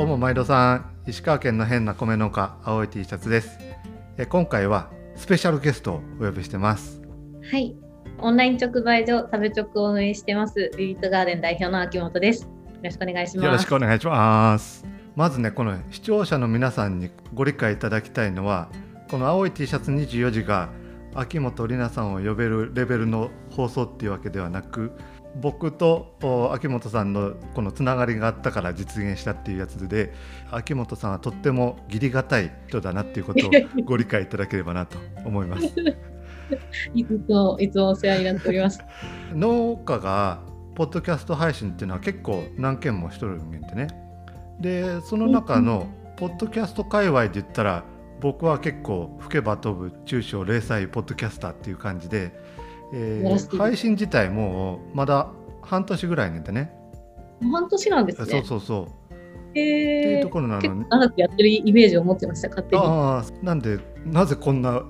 どうも毎度さん、石川県の変な米農家青い T シャツです。今回はスペシャルゲストをお呼びしてます。はい、オンライン直売所食べ直を運営してますビビットガーデン代表の秋元です。よろしくお願いします。よろしくお願いします。まずね、この視聴者の皆さんにご理解いただきたいのは、この青い T シャツ24時が秋元里奈さんを呼べるレベルの放送っていうわけではなく、僕と秋元さんのこのつながりがあったから実現したっていうやつで、秋元さんはとっても義理がたい人だなっていうことをご理解いただければなと思います。いつもお世話になっております。農家がポッドキャスト配信っていうのは結構何件もしてるんでね。で、その中のポッドキャスト界隈で言ったら、僕は結構吹けば飛ぶ中小零細ポッドキャスターっていう感じで、配信自体もうまだ半年ぐらいなんでね。半年なんですね。そう。っていうところなの。結構長くやってるイメージを持ってました、勝手に。ああ、なんでなぜこんな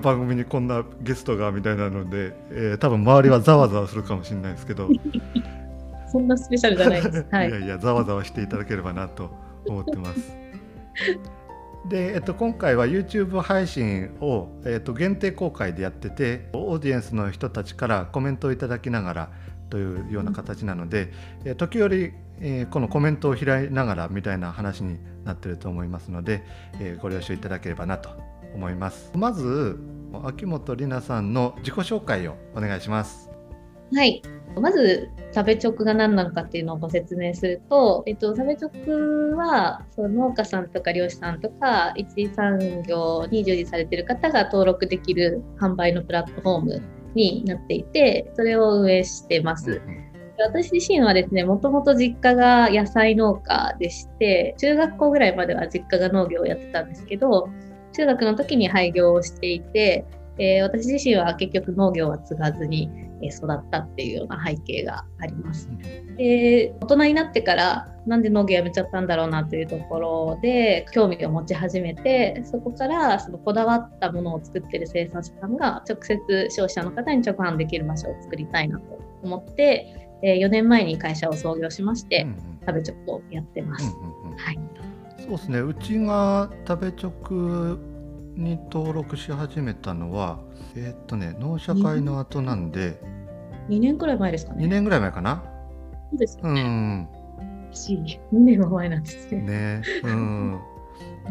番組にこんなゲストがみたいなので、多分周りはざわざわするかもしれないですけど。そんなスペシャルじゃないです。はい。いやざわざわしていただければなと思ってます。で、今回は YouTube 配信を、限定公開でやってて、オーディエンスの人たちからコメントをいただきながらというような形なので、時折、このコメントを開いながらみたいな話になってると思いますので、ご了承いただければなと思います。まず秋元里奈さんの自己紹介をお願いします。はい、まず食べ直が何なのかっていうのをご説明すると、食べ直はその農家さんとか漁師さんとか一次産業に従事されている方が登録できる販売のプラットフォームになっていて、それを運営してます。私自身はですね、もともと実家が野菜農家でして、中学校ぐらいまでは実家が農業をやってたんですけど、中学の時に廃業をしていて、私自身は結局農業は継がずに育ったっていうような背景があります。で、大人になってからなんで農業やめちゃったんだろうなというところで興味を持ち始めて、そこからそのこだわったものを作ってる生産者さんが直接消費者の方に直販できる場所を作りたいなと思って、4年前に会社を創業しまして、食べ直をやってます。はい、そうですね。うちが食べ直に登録し始めたのは農社会の後なんで2年くらい前ですかね。2年ぐらい前かな。そうですよね。2年も前なんですね。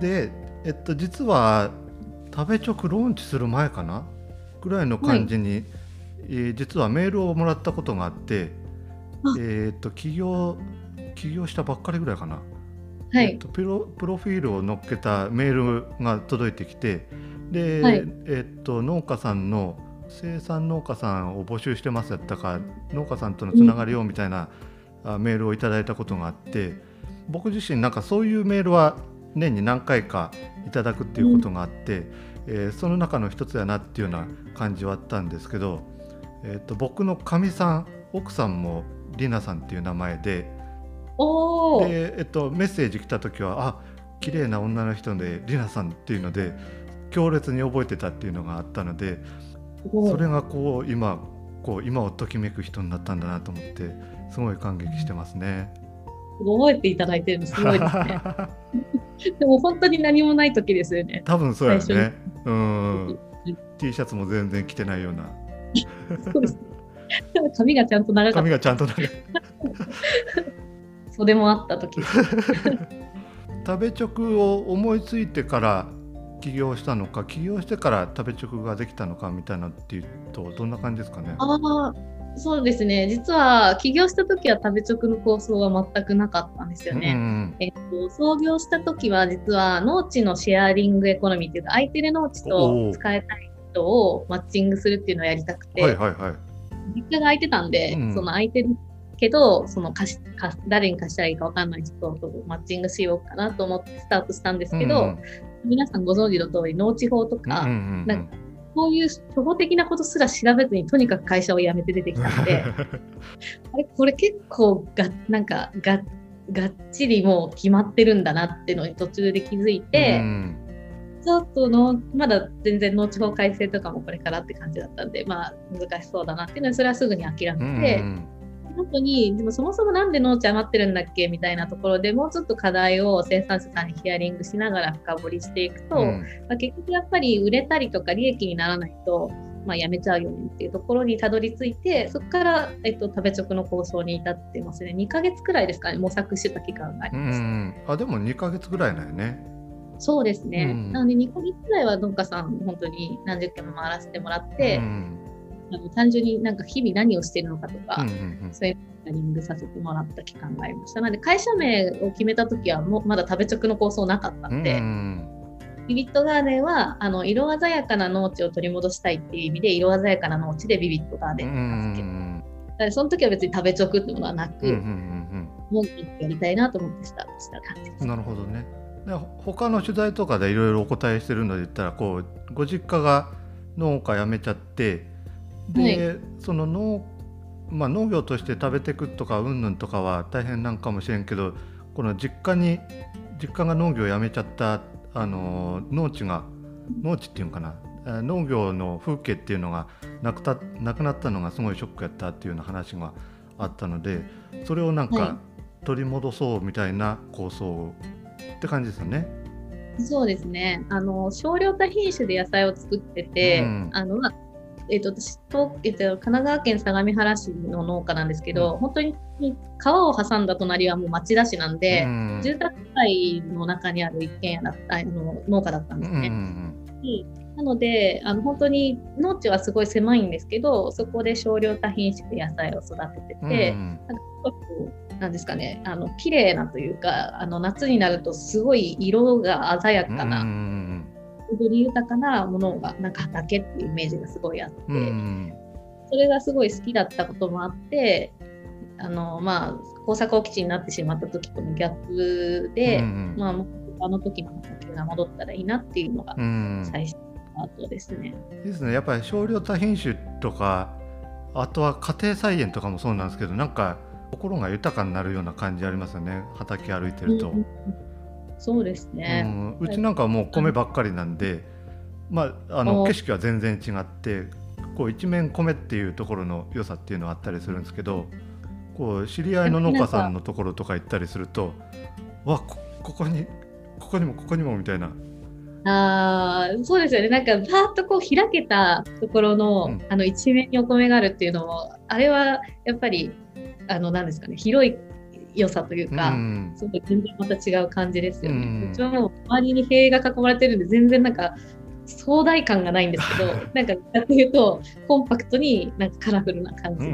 で、実は食べ直ローンチする前かなぐらいの感じに、はい、実はメールをもらったことがあって、起業したばっかりぐらいかな。はい、プロフィールを載っけたメールが届いてきて、で、はい、農家さんの生産農家さんを募集してますだったか、農家さんとのつながりをみたいなメールをいただいたことがあって、僕自身なんかそういうメールは年に何回かいただくっていうことがあって、その中の一つやなっていうような感じはあったんですけど、僕のかみさん、奥さんもりなさんっていう名前で、で、メッセージ来た時は、あ、綺麗な女の人でりなさんっていうので強烈に覚えてたっていうのがあったので、それが今をときめく人になったんだなと思って、すごい感激してますね。覚えていただいてるのすごいですね。でも本当に何もない時ですよね。多分そうやね。T シャツも全然着てないような。そうですね。髪がちゃんと長かった。袖もあった時。食べ直を思いついてから起業したのか、起業してから食べ直ができたのかみたいなっていうと、どんな感じですかね。そうですね。実は起業した時は食べ直の構想は全くなかったんですよね。創業した時は実は農地のシェアリングエコノミーっていうか、空いてる農地と使いたい人をマッチングするっていうのをやりたくて、実家が空いてたんで、その空いてるけどその誰に貸したらいいか分かんない人とマッチングしようかなと思ってスタートしたんですけど、皆さんご存知の通り農地法とか、なんかそういう初歩的なことすら調べずにとにかく会社を辞めて出てきたのでこれ結構がっちりもう決まってるんだなっていうのに途中で気づいて、ちょっとまだ全然農地法改正とかもこれからって感じだったんで、難しそうだなっていうのはそれはすぐに諦めて、本当にでもそもそもなんで農地余ってるんだっけみたいなところでもうちょっと課題を生産者さんにヒアリングしながら深掘りしていくと、まあ、結局やっぱり売れたりとか利益にならないと、まあ、やめちゃうよねっていうところにたどり着いて、そこから、食べチョクの構想に至ってますね。2ヶ月くらいですかね、模索してた期間がありました。あ、でも2ヶ月くらいなんよね。そうですね、なので2ヶ月くらいは農家さん本当に何十件も回らせてもらって、単純になんか日々何をしているのかとか、そういうヒアリングさせてもらった期間がありました。なので会社名を決めた時はもうまだ食べチョクの構想なかったんで、ビビットガーデンは色鮮やかな農地を取り戻したいっていう意味で色鮮やかな農地でビビットガーデンって名付けた。その時は別に食べチョクってものはなく、もう一回やりたいなと思ってスタートした感じです。なるほどね。で他の取材とかでいろいろお答えしてるので言ったら、こうご実家が農家辞めちゃってで、はい、その農業として食べてくとかうんぬんとかは大変なんかもしれんけど、この実家が農業をやめちゃった農地っていうのかな、農業の風景っていうのがなくなったのがすごいショックやったっていうような話があったので、それをなんか取り戻そうみたいな構想って感じですよね。そうですね。少量多品種で野菜を作ってて、私と、神奈川県相模原市の農家なんですけど、本当に川を挟んだ隣はもう町田市なんで、住宅街の中にある一軒家農家だったんですね。なので本当に農地はすごい狭いんですけど、そこで少量多品種で野菜を育ててて、なんですかね、綺麗なというか、夏になるとすごい色が鮮やかな、緑豊かなものがなんか畑っていうイメージがすごいあって、それがすごい好きだったこともあって、耕作放棄地になってしまった時とのギャップで、あの時の畑が戻ったらいいなっていうのが最初のあとですね。ですね。やっぱり少量多品種とか、あとは家庭菜園とかもそうなんですけど、なんか心が豊かになるような感じありますよね、畑歩いてると。そうですね。うちなんかはもう米ばっかりなんで、景色は全然違って、こう一面米っていうところの良さっていうのはあったりするんですけど、こう知り合いの農家さんのところとか行ったりすると、わ、ここにもみたいな。あ、そうですよね。なんかパーッとこう開けたところの、一面にお米があるっていうのも、あれはやっぱりなんですかね、広い良さというか、すごい全然また違う感じですよね。うちはもう周りに塀が囲まれてるんで、全然なんか壮大感がないんですけどなんか逆に言うとコンパクトになんかカラフルな感じ。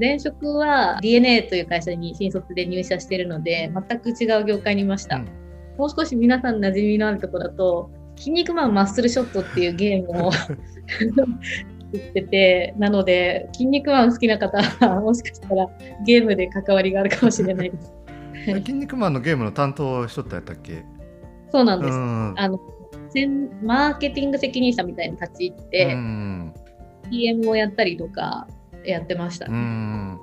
前職は DNA という会社に新卒で入社しているので、全く違う業界にいました。もう少し皆さん馴染みのあるところだと、筋肉マンマッスルショットっていうゲームを言ってて、なので筋肉マン好きな方はもしかしたらゲームで関わりがあるかもしれないです筋肉マンのゲームの担当しとったやったっけ。そうなんです。マーケティング責任者みたいに立ち入って PM をやったりとかやってましたね。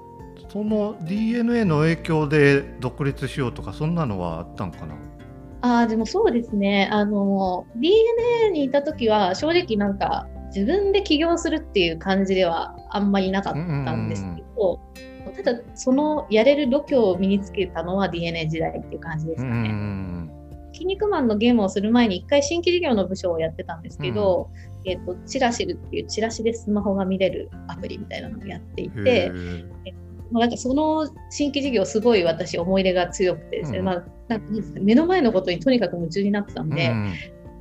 その DNA の影響で独立しようとか、そんなのはあったんかな。でもそうですね、DNA にいた時は正直なんか自分で起業するっていう感じではあんまりなかったんですけど、ただそのやれる度胸を身につけたのは DNA 時代っていう感じですかね。筋肉マンのゲームをする前に一回新規事業の部署をやってたんですけど、チラシルっていうチラシでスマホが見れるアプリみたいなのをやっていて、なんかその新規事業すごい私思い出が強くてですね、なんか目の前のことにとにかく夢中になってたんで、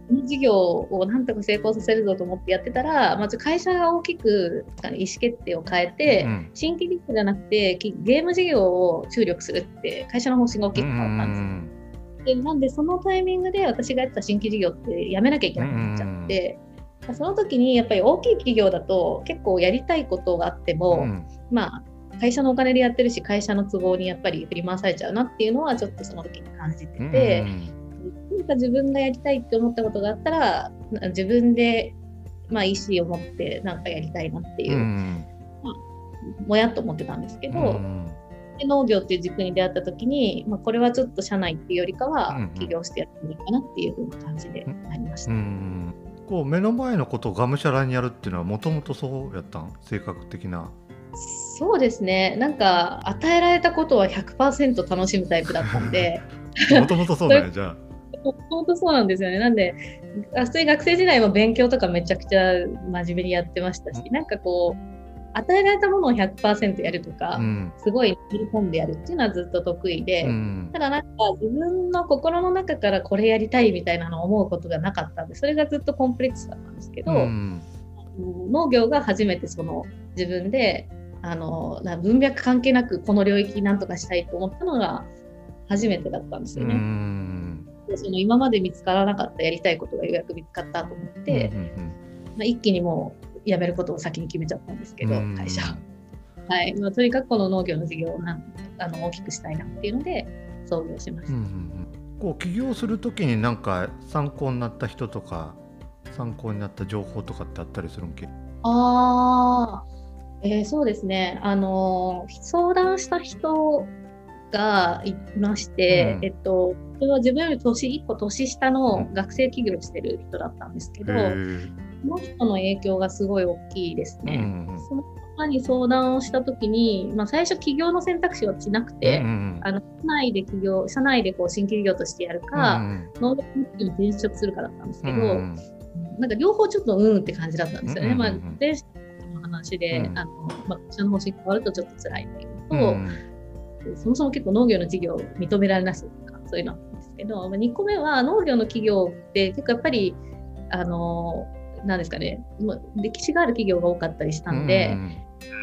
この事業をなんとか成功させるぞと思ってやってたら、まず会社が大きく意思決定を変えて、新規事業じゃなくてゲーム事業を注力するって会社の方針が大きく変わったんですよ。なんでそのタイミングで私がやってた新規事業ってやめなきゃいけなくなっちゃって、その時にやっぱり大きい企業だと結構やりたいことがあっても、会社のお金でやってるし、会社の都合にやっぱり振り回されちゃうなっていうのはちょっとその時に感じてて、何か自分がやりたいって思ったことがあったら、自分で意思を持って何かやりたいなっていう、もやっと思ってたんですけど、で農業っていう軸に出会った時に、これはちょっと社内っていうよりかは起業してやってもいいかなっていう感じでなりました。こう目の前のことをがむしゃらにやるっていうのはもともとそうやったん、性格的な。そうですね、なんか与えられたことは 100% 楽しむタイプだったんでもともとそうだねじゃあ本当そうなんですよね。なんで普通に学生時代は勉強とかめちゃくちゃ真面目にやってましたし、なんかこう与えられたものを 100% やるとか、うん、すごい切り込んでやるっていうのはずっと得意で、うん、ただなんか自分の心の中からこれやりたいみたいなのを思うことがなかったんで、それがずっとコンプレックスだったんですけど、うん、農業が初めてその自分で文脈関係なくこの領域なんとかしたいと思ったのが初めてだったんですよね。うん、でその今まで見つからなかったやりたいことがようやく見つかったと思って、うんうんうん、まあ、一気にもう辞めることを先に決めちゃったんですけど、会社、はい、まあ、とにかくこの農業の事業を大きくしたいなっていうので創業しました。うんうん、こう起業するときに何か参考になった人とか参考になった情報とかってあったりするんけ？そうですね、相談した人がいまして、うん、それは自分より1個年下の学生起業してる人だったんですけど、その人の影響がすごい大きいですね。うん、その方に相談をしたときに、まあ、最初起業の選択肢はしなくて、うん、社内でこう新規業としてやるか、農業に転職するかだったんですけど、なんか両方ちょっとって感じだったんですよね。まあ、転職の話で、社の方針変わるとちょっと辛いっていうのと、そもそも結構農業の事業認められなしとかそういうのあったんですけど、まあ、2個目は農業の企業って結構やっぱりなんですかね、歴史がある企業が多かったりしたんで、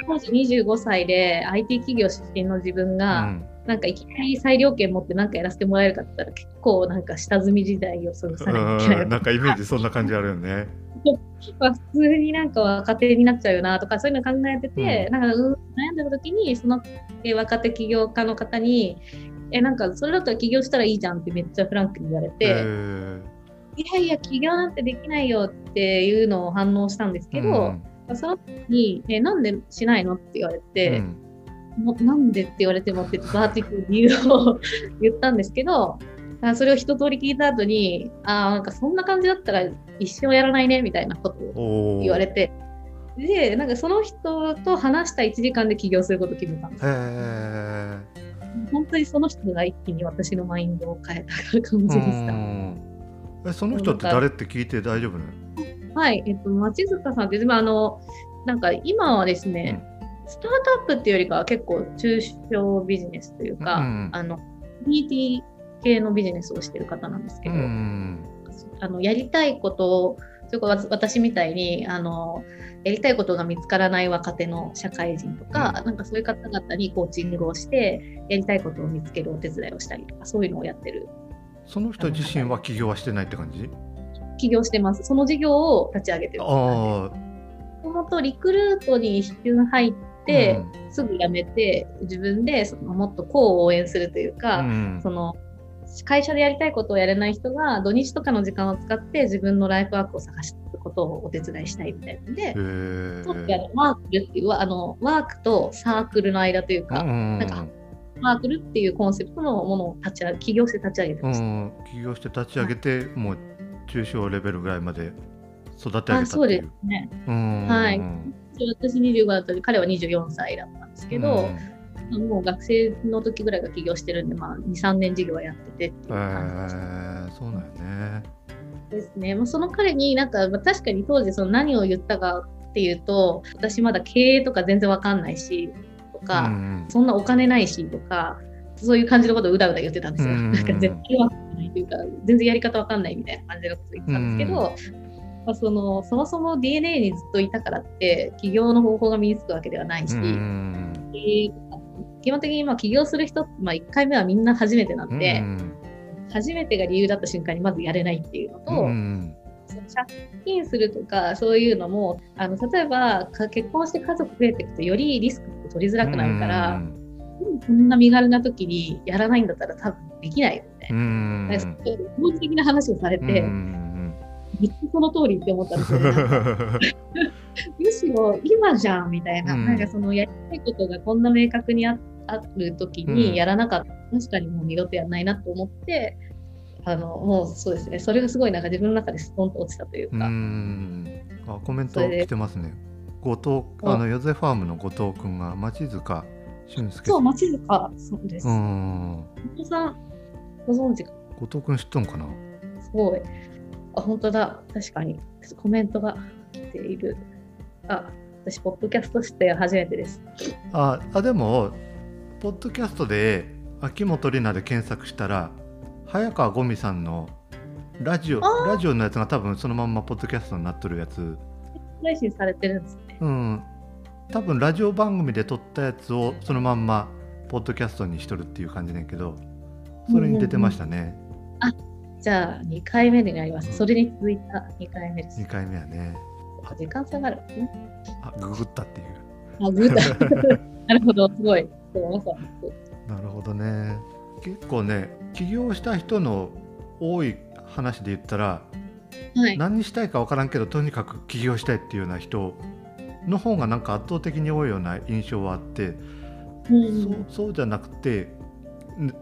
当時25歳で IT 企業出身の自分が、なんかいきなり裁量権持って何かやらせてもらえるかって言ったら結構なんか下積み時代を過ごさないといけない、なんかイメージそんな感じあるよねまあ普通になんか若手になっちゃうよなとかそういうの考えてて、なんか悩んでる時にその若手起業家の方になんかそれだったら起業したらいいじゃんってめっちゃフランクに言われて、いやいや起業なんてできないよっていうのを反応したんですけど、その時になんでしないのって言われて、なんでって言われてもってバーティク理由を言ったんですけど、それを一通り聞いた後になんかそんな感じだったら一生やらないねみたいなことを言われて、でなんかその人と話した1時間で起業することを決めたんです。本当にその人が一気に私のマインドを変えた感じでした。その人って誰って聞いて大丈夫なの？はい、町塚さんってなんか今はですね、スタートアップっていうよりかは結構中小ビジネスというか、コミュニティ系のビジネスをしてる方なんですけど、やりたいことをそれこそ私みたいにやりたいことが見つからない若手の社会人とか、なんかそういう方々にコーチングをしてやりたいことを見つけるお手伝いをしたりとかそういうのをやってる。その人自身は起業はしてないって感じ？起業してます。その事業を立ち上げてる。もともとリクルートに一瞬入って、すぐ辞めて自分でもっとこう応援するというか、会社でやりたいことをやれない人が土日とかの時間を使って自分のライフワークを探すことをお手伝いしたいみたいなので、ワークルっていうワークとサークルの間というか、なんかサークルっていうコンセプトのものを起業して立ち上げてました。起業して立ち上げて、もう中小レベルぐらいまで育て上げたっていう。そうですね。はい。私25だったり、彼は24歳だったんですけど、もう学生の時ぐらいが起業してるんで、まあ 2,3 年事業はやっててっていう感じでした。そうなんよね。ですね。まあ、その彼になんか確かに当時何を言ったかっていうと、私まだ経営とか全然わかんないし。とかそんなお金ないしとかそういう感じのことをうだうだ言ってたんですよ。なんか絶対わかんないというか全然やり方わかんないみたいな感じのことを言ってたんですけど、まあ、そもそも DNA にずっといたからって起業の方法が身につくわけではないし、基本的に起業する人、1回目はみんな初めてなんで、初めてが理由だった瞬間にまずやれないっていうのと、借金するとかそういうのも例えば結婚して家族増えていくとよりリスクって取りづらくなるから、こんな身軽な時にやらないんだったら多分できないみたいな、そういう論理的な話をされて、めっちゃその通りって思ったんですよねむしろ今じゃんみたいな、なんかやりたいことがこんな明確にある時にやらなかった、確かにもう二度とやらないなと思ってもうそうですね、それがすごいなんか自分の中でスポンと落ちたというか。コメント来てますね。ヨゼファームの後藤くんが町塚俊介。そう、町塚さんです。後藤さんご存知か。後藤くん知っとんかな。すごい。あ、本当だ。確かにコメントが来ている。あ、私ポッドキャストして初めてです。あ、でもポッドキャストで秋元里奈で検索したら早川五味さんのラジオのやつが多分そのまんまポッドキャストになっとるやつ。配信されてるんですね。うん。多分ラジオ番組で撮ったやつをそのまんまポッドキャストにしとるっていう感じねんけど、それに出てましたね。うんうん、あ、じゃあ2回目になります。それに続いた2回目です。2回目はね。時間差がある、ね。あ、ググったっていう。あ、ググった。なるほど、すごい。なるほどね。結構ね、起業した人の多い話で言ったら、はい、何にしたいか分からんけどとにかく起業したいっていうような人の方がなんか圧倒的に多いような印象はあって、うん、そうじゃなくて、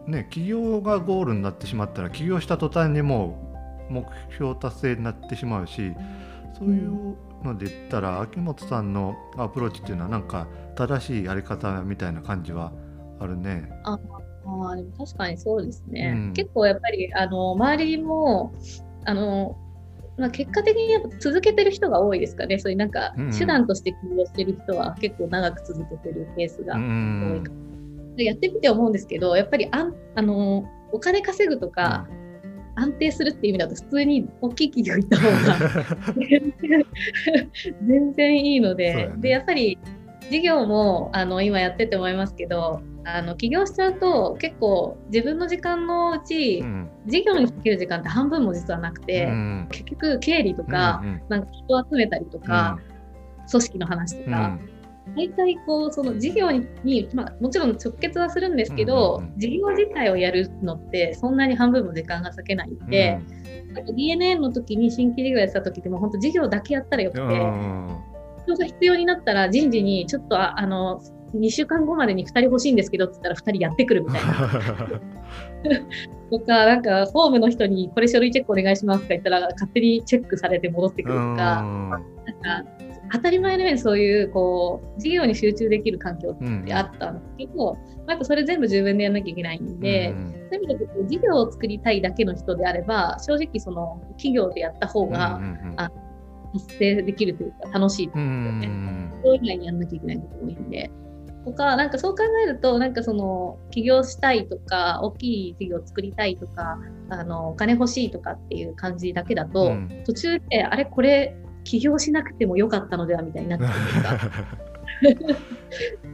ね、起業がゴールになってしまったら起業した途端にもう目標達成になってしまうし、そういうので言ったら秋元さんのアプローチっていうのはなんか正しいやり方みたいな感じはあるね。あ、でも確かにそうですね、うん、結構やっぱり周りもまあ、結果的にやっぱ続けてる人が多いですかね。そういうなんか手段として起業してる人は結構長く続けてるケースが多いか、でやってみて思うんですけど、やっぱりお金稼ぐとか、うん、安定するっていう意味だと普通に大きい企業行った方が全然いいので、ね、でやっぱり事業も今やってて思いますけど、起業しちゃうと結構自分の時間のうち、うん、事業にかける時間って半分も実はなくて、うん、結局経理とか、うんうん、なんか人を集めたりとか、うん、組織の話とか、うん、大体こうその事業に、まあ、もちろん直結はするんですけど、うんうんうん、事業自体をやるのってそんなに半分も時間が割けないんで、うん、DNA の時に新規事業やった時ってもう本当事業だけやったらよくて、人が必要になったら人事にちょっと2週間後までに2人欲しいんですけどって言ったら2人やってくるみたいなとか、なんかホームの人にこれ書類チェックお願いしますとか言ったら勝手にチェックされて戻ってくるとか、なんか当たり前のようにそういうこう事業に集中できる環境ってあったんですけど、うん、やっぱそれ全部自分でやらなきゃいけないんで、そういう意味で事業を作りたいだけの人であれば正直その企業でやった方が、達成できるというか楽しいというかね、そういう以外にやらなきゃいけないことが多いんでとか、なんかそう考えるとなんかその起業したいとか大きい事業を作りたいとかお金欲しいとかっていう感じだけだと、うん、途中であれこれ起業しなくてもよかったのではみたいになってくるとか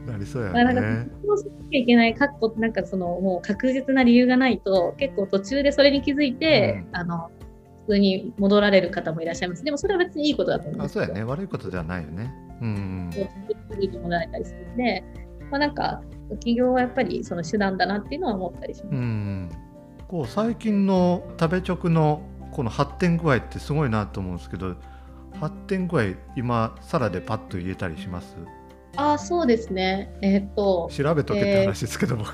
なりそうやね。なんか起業しなきゃいけない確固なんかそのもう確実な理由がないと結構途中でそれに気づいて、うん、普通に戻られる方もいらっしゃいます。でもそれは別にいいことだと思うんですよ。あ、そうやね、悪いことではないよね。うん、次に戻られたりするので、まあ、なんか起業はやっぱりその手段だなっていうのは思ったりします。うん、こう最近の食べ直のこの発展具合ってすごいなと思うんですけど、発展具合今サラでパッと言えたりします？あ、そうですね、調べとけって話ですけど、僕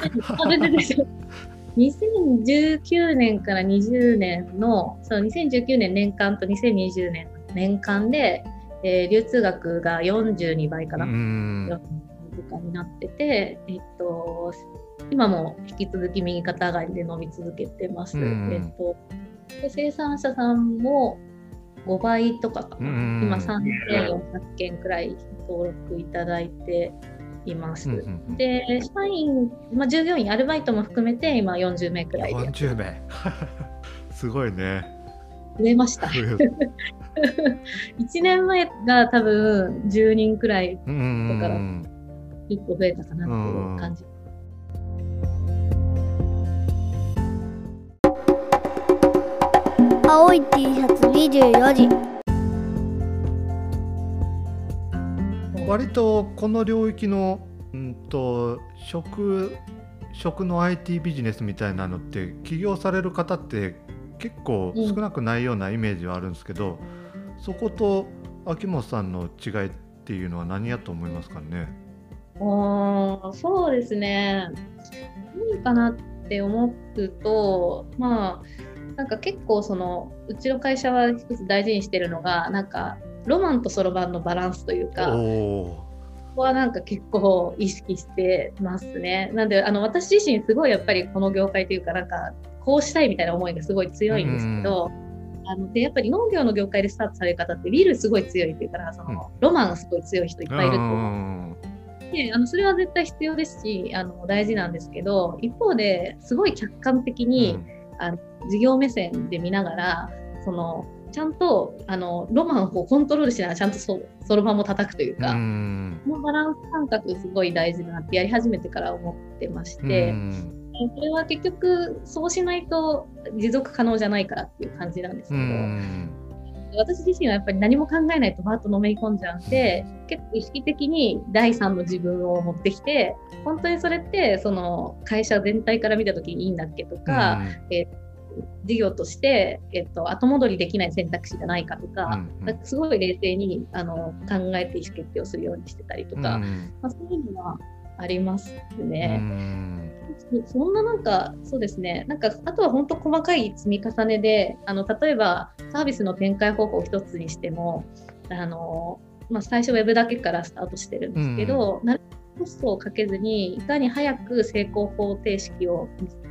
2019年から20年のその2019年年間と2020年年間で、流通額が42倍かなになってて、今も引き続き右肩上がりで伸び続けてます。で生産者さんも5倍とかかな、今3400件くらい登録いただいています。で社員、まあ、従業員アルバイトも含めて今40名くらいで40名すごいね、増えました1年前が多分10人くらいだから1個増えたかなっていう感じ。青い T シャツ24時。割とこの領域の、食の IT ビジネスみたいなのって起業される方って結構少なくないようなイメージはあるんですけど、うん、そこと秋元さんの違いっていうのは何やと思いますかね。そうですね、何かなって思うと、まあなんか結構そのうちの会社は一つ大事にしてるのがなんかロマンとそろばんのバランスというか、おここはなんか結構意識してますね。なんで私自身すごいやっぱりこの業界というかなんかこうしたいみたいな思いがすごい強いんですけど、でやっぱり農業の業界でスタートされる方ってビルすごい強いっていうからそのロマンがすごい強い人いっぱいいると思う。でそれは絶対必要ですし大事なんですけど、一方ですごい客観的に、事業目線で見ながらそのちゃんとロマンをコントロールしながらちゃんとそろばんも叩くというか、このバランス感覚すごい大事だなってやり始めてから思ってまして、それは結局そうしないと持続可能じゃないからっていう感じなんですけど、私自身はやっぱり何も考えないとバーッとのめり込んじゃうんで、結構意識的に第3の自分を持ってきて、本当にそれってその会社全体から見た時にいいんだっけとか、事業として、後戻りできない選択肢じゃないかとか、なんかすごい冷静に考えて意思決定をするようにしてたりとか、そういうのはありますね。そんななんかそうですね、なんかあとは本当細かい積み重ねで例えばサービスの展開方法一つにしても最初ウェブだけからスタートしてるんですけど、なるべくコストをかけずにいかに早く成功方程式を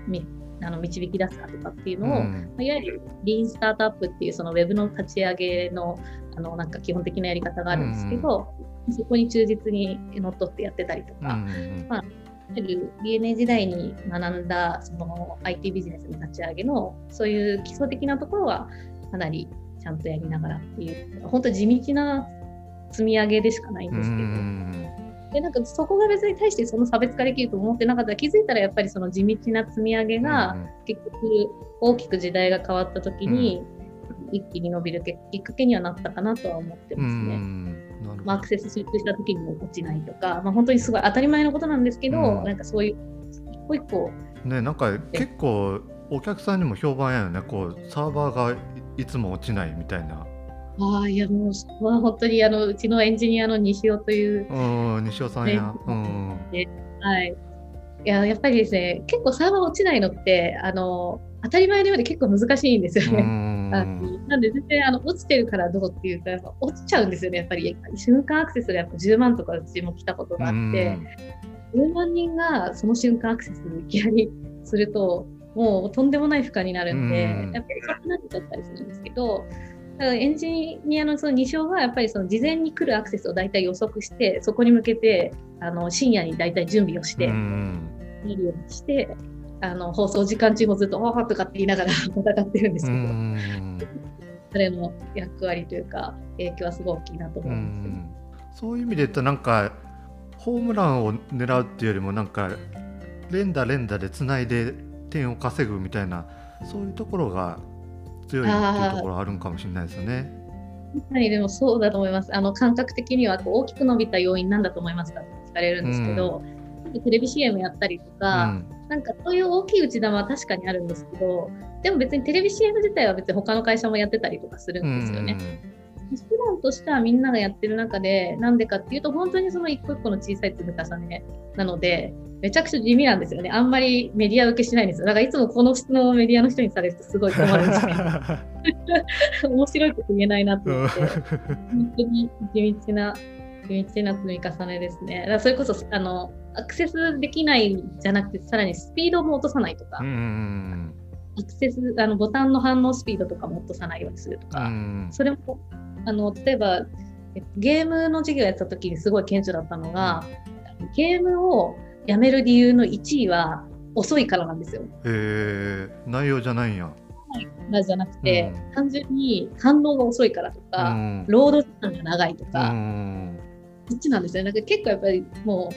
導き出すかとかっていうのを、いわゆるリーンスタートアップっていうそのウェブの立ち上げの、なんか基本的なやり方があるんですけど、そこに忠実にのっとってやってたりとか、DNA 時代に学んだその IT ビジネスの立ち上げのそういう基礎的なところはかなりちゃんとやりながらっていう、本当地道な積み上げでしかないんですけど、でなんかそこが別に対してその差別化できると思ってなかったら、気づいたらやっぱりその地道な積み上げが結局大きく時代が変わった時に一気に伸びるきっかけにはなったかなとは思ってますね。アクセス集中した時にも落ちないとか、本当にすごい当たり前のことなんですけど、なんかそういう一個一個、なんか結構お客さんにも評判やよね、こうサーバーがいつも落ちないみたいな。いやもう本当にうちのエンジニアの西尾という西尾さんや、やっぱりですね、結構サーバー落ちないのって当たり前のようで結構難しいんですよね。なんで全然落ちてるからどうっていうとやっぱ落ちちゃうんですよね。やっぱり瞬間アクセスがやっぱ10万とかうちも来たことがあって、10万人がその瞬間アクセスをいきなりするともうとんでもない負荷になるんで、やっぱり遅くなっちゃったりするんですけど、だからエンジニアのその2章はやっぱりその事前に来るアクセスを大体予測して、そこに向けて深夜に大体準備をして見るようにして、放送時間中もずっとおーとかって言いながら戦ってるんですけど、それの役割というか影響はすごい大きいなと思いますね。そういう意味で言うと、なんかホームランを狙うっていうよりもなんか連打でつないで点を稼ぐみたいな、そういうところが強いっていうところあるんかもしれないですよね。でもそうだと思います。感覚的にはこう大きく伸びた要因なんだと思いますかって聞かれるんですけど、テレビ CM やったりとか、なんかそういう大きい打ち玉は確かにあるんですけど、でも別にテレビ CM 自体は別に他の会社もやってたりとかするんですよね。普段としてはみんながやってる中で、なんでかっていうと本当にその一個一個の小さい積み重ねなので、めちゃくちゃ地味なんですよね。あんまりメディア受けしないんですよ。だからいつもこの質問をメディアの人にされるとすごい困るんですけど面白いこと言えないなと思って本当に地道な積み重ねですね。だからそれこそアクセスできないじゃなくて、さらにスピードも落とさないとか、アクセスボタンの反応スピードとかも落とさないようにするとか、それも例えばゲームの授業やった時にすごい顕著だったのが、ゲームをやめる理由の1位は遅いからなんですよ。内容じゃないんや。じゃなくて、単純に反応が遅いからとか、労働時間が長いとか、こっちなんですよ。なんか結構やっぱりもう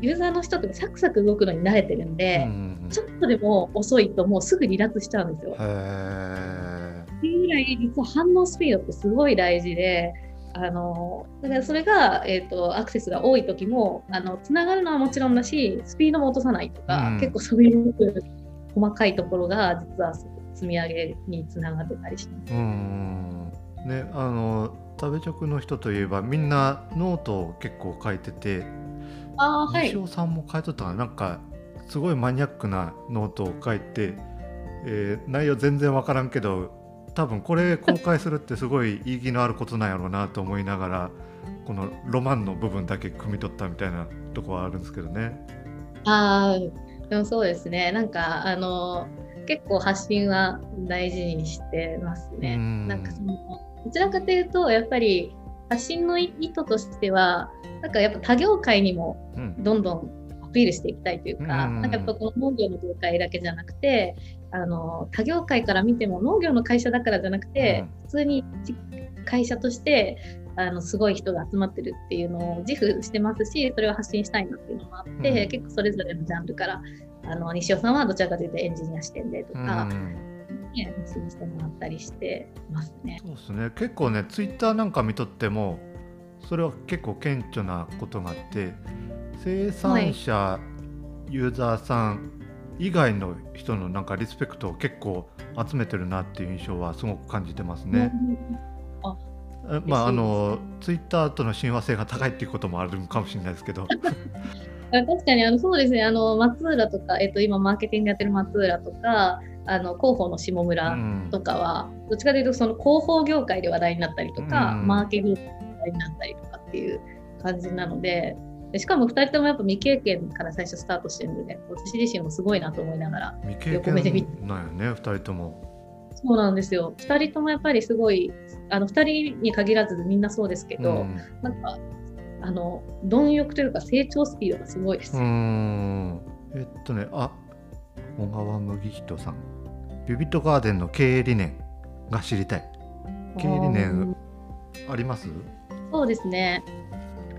ユーザーの人ってサクサク動くのに慣れてるんで、ちょっとでも遅いともうすぐ離脱しちゃうんですよ。っていうぐらい実は反応スピードってすごい大事で、だからそれが、アクセスが多い時もつながるのはもちろんだし、スピードも落とさないとか、結構そういう細かいところが実は積み上げにつながってたりします。食べチョクの人といえばみんなノートを結構書いてて、西尾さんも書いてたらなんかすごいマニアックなノートを書いて、内容全然わからんけど多分これ公開するってすごい意義のあることなんやろうなと思いながら、このロマンの部分だけ汲み取ったみたいなとこはあるんですけどね。ああ、でもそうですね。なんか結構発信は大事にしてますね。なんかそのどちらかというとやっぱり発信の意図としてはなんかやっぱ他業界にもどんどんアピールしていきたいというか、なんかやっぱこの農業の業界だけじゃなくて他業界から見ても農業の会社だからじゃなくて、普通に会社としてすごい人が集まってるっていうのを自負してますし、それを発信したいなっていうのもあって、結構それぞれのジャンルから西尾さんはどちらかというとエンジニア視点でとか、発信してもらったりしてますね。そうですね。結構ね、ツイッターなんか見とってもそれは結構顕著なことがあって、生産者、ユーザーさん以外の人のなんかリスペクトを結構集めてるなっていう印象はすごく感じてますね。ツイッターとの親和性が高いっていうこともあるかもしれないですけど確かにそうですね。松浦とか、今マーケティングやってる松浦とか広報の下村とかは、どっちかというとその広報業界で話題になったりとか、マーケティングで話題になったりとかっていう感じなので、しかも2人ともやっぱ未経験から最初スタートしてるので、私自身もすごいなと思いながら横目で見て。未経験なんよね、2人とも。そうなんですよ。2人ともやっぱりすごい、2人に限らずみんなそうですけど、なんか貪欲というか成長スピードがすごいですよ。小川麦人さん、ビビットガーデンの経営理念が知りたい。経営理念あります？そうですね。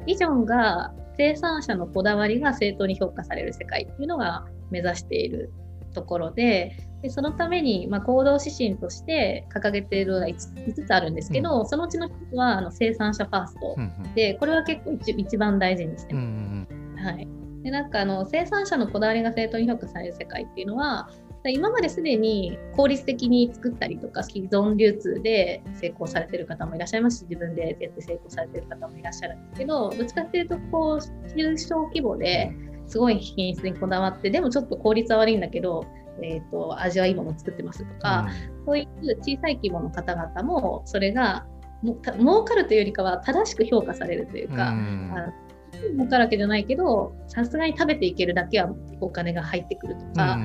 ビジョンが生産者のこだわりが正当に評価される世界っていうのが目指しているところ でそのために、行動指針として掲げているのが 5つあるんですけど、そのうちの1つは生産者ファースト、でこれは結構 一番大事にしてます。でなんか生産者のこだわりが正当に評価される世界っていうのは、今まですでに効率的に作ったりとか既存流通で成功されてる方もいらっしゃいますし、自分でやって成功されてる方もいらっしゃるんですけど、どっちかっていうとこう中小規模ですごい品質にこだわって、でもちょっと効率は悪いんだけど、味はいいものを作ってますとか、そういう小さい規模の方々もそれが儲かるというよりかは正しく評価されるというか、儲かるわけじゃないけどさすがに食べていけるだけはお金が入ってくるとか、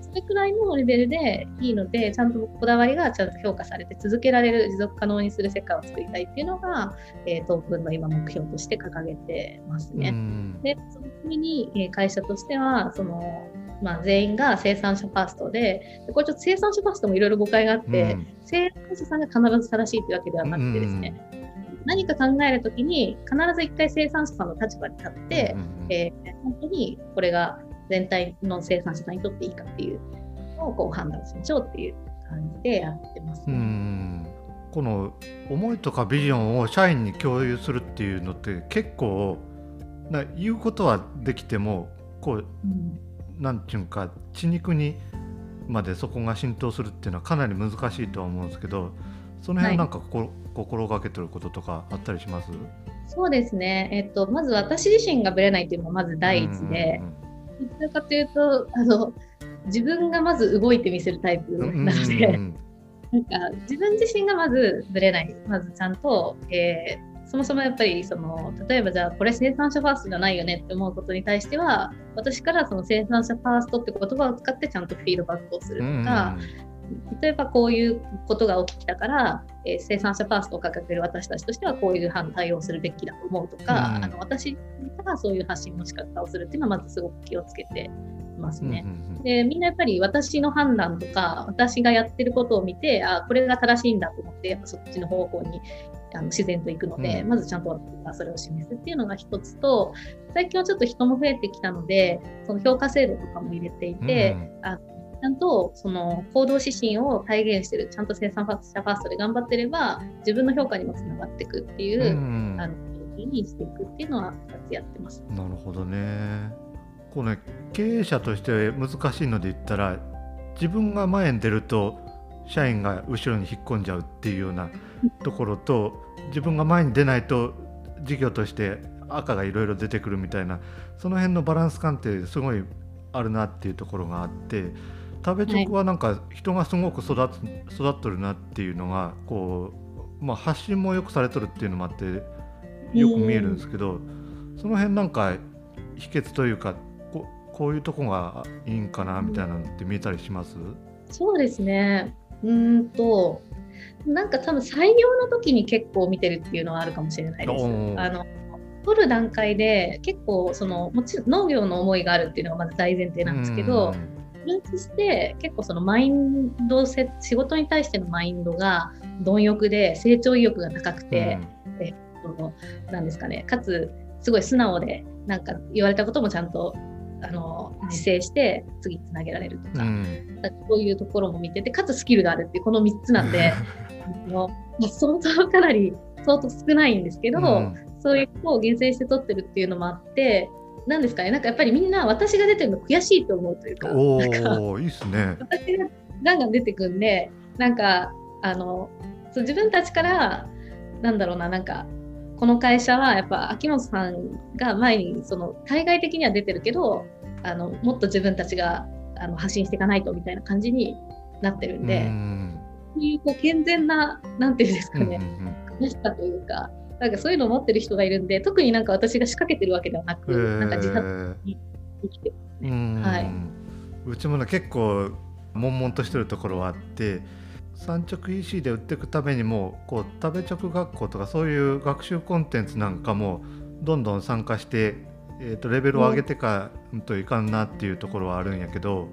それくらいのレベルでいいので、ちゃんとこだわりがちゃんと評価されて続けられる、持続可能にする世界を作りたいっていうのが、東軍の今目標として掲げてますね。でそのために会社としては全員が生産者ファーストで、これちょっと生産者ファーストもいろいろ誤解があって、生産者さんが必ず正しいというわけではなくてですね、何か考えるときに必ず一回生産者さんの立場に立って、本当にこれが全体の生産者さんにとっていいかっていうのをこう判断しましょうっていう感じでやってます、ね。この思いとかビジョンを社員に共有するっていうのって結構言うことはできてもこう、なんていうか血肉にまでそこが浸透するっていうのはかなり難しいとは思うんですけど、その辺なんか心がけてることとかあったりします？そうですね、まず私自身がぶれないというのがまず第一で、どちらかというと自分がまず動いてみせるタイプなので、なんか自分自身がまずぶれない、まずちゃんと、そもそもやっぱり例えばじゃあこれ生産者ファーストじゃないよねって思うことに対しては、私から生産者ファーストって言葉を使ってちゃんとフィードバックをするとか、例えばこういうことが起きたから、生産者ファーストを掲げる私たちとしてはこういう対応をするべきだと思うとか、私がそういう発信の仕方をするっていうのはまずすごく気をつけてますね。でみんなやっぱり私の判断とか私がやってることを見て、これが正しいんだと思ってやっぱそっちの方向に自然と行くので、まずちゃんとそれを示すっていうのが一つと、最近はちょっと人も増えてきたのでその評価制度とかも入れていて、ちゃんと行動指針を体現してる、ちゃんと生産者ファーストで頑張ってれば自分の評価にもつながっていくっていう意味にしていくっていうのは2つやってます。なるほどね。こうね、経営者として難しいので言ったら、自分が前に出ると社員が後ろに引っ込んじゃうっていうようなところと自分が前に出ないと事業として赤がいろいろ出てくるみたいな、その辺のバランス感ってすごいあるなっていうところがあって、食べチョクはなんか人がすごく育っとるなっていうのがこう、まあ、発信もよくされとるっていうのもあってよく見えるんですけど、その辺なんか秘訣というかこういうとこがいいんかなみたいなのって見えたりします？そうですね。なんか多分採用の時に結構見てるっていうのはあるかもしれないです。取る段階で結構そのもちろん農業の思いがあるっていうのがまず大前提なんですけど、分析して結構そのマインド仕事に対してのマインドが貪欲で成長意欲が高くて、なんですかね、かつすごい素直でなんか言われたこともちゃんと自制して次つなげられるとか、そういうところも見てて、かつスキルがあるっていうこの3つなんで相当かなり相当少ないんですけど、そういうことを厳選して取ってるっていうのもあって、なんですかね、なんかやっぱりみんな私が出てるの悔しいと思うというか、いいっすね、私がガンガン出てくんで、なんかそう自分たちからなんだろうな、なんかこの会社はやっぱ秋元さんが前にその対外的には出てるけど、もっと自分たちが発信していかないとみたいな感じになってるんで、そういうこう健全な、なんていうんですかね、悲しさというか、なんかそういうのを持ってる人がいるんで、特になんか私が仕掛けてるわけではなく、なんか自発的に生きてますね。うちも結構悶々としてるところはあって、産直 EC で売っていくためにもこう食べ直学校とかそういう学習コンテンツなんかもどんどん参加して、レベルを上げていかんといかんなっていうところはあるんやけど、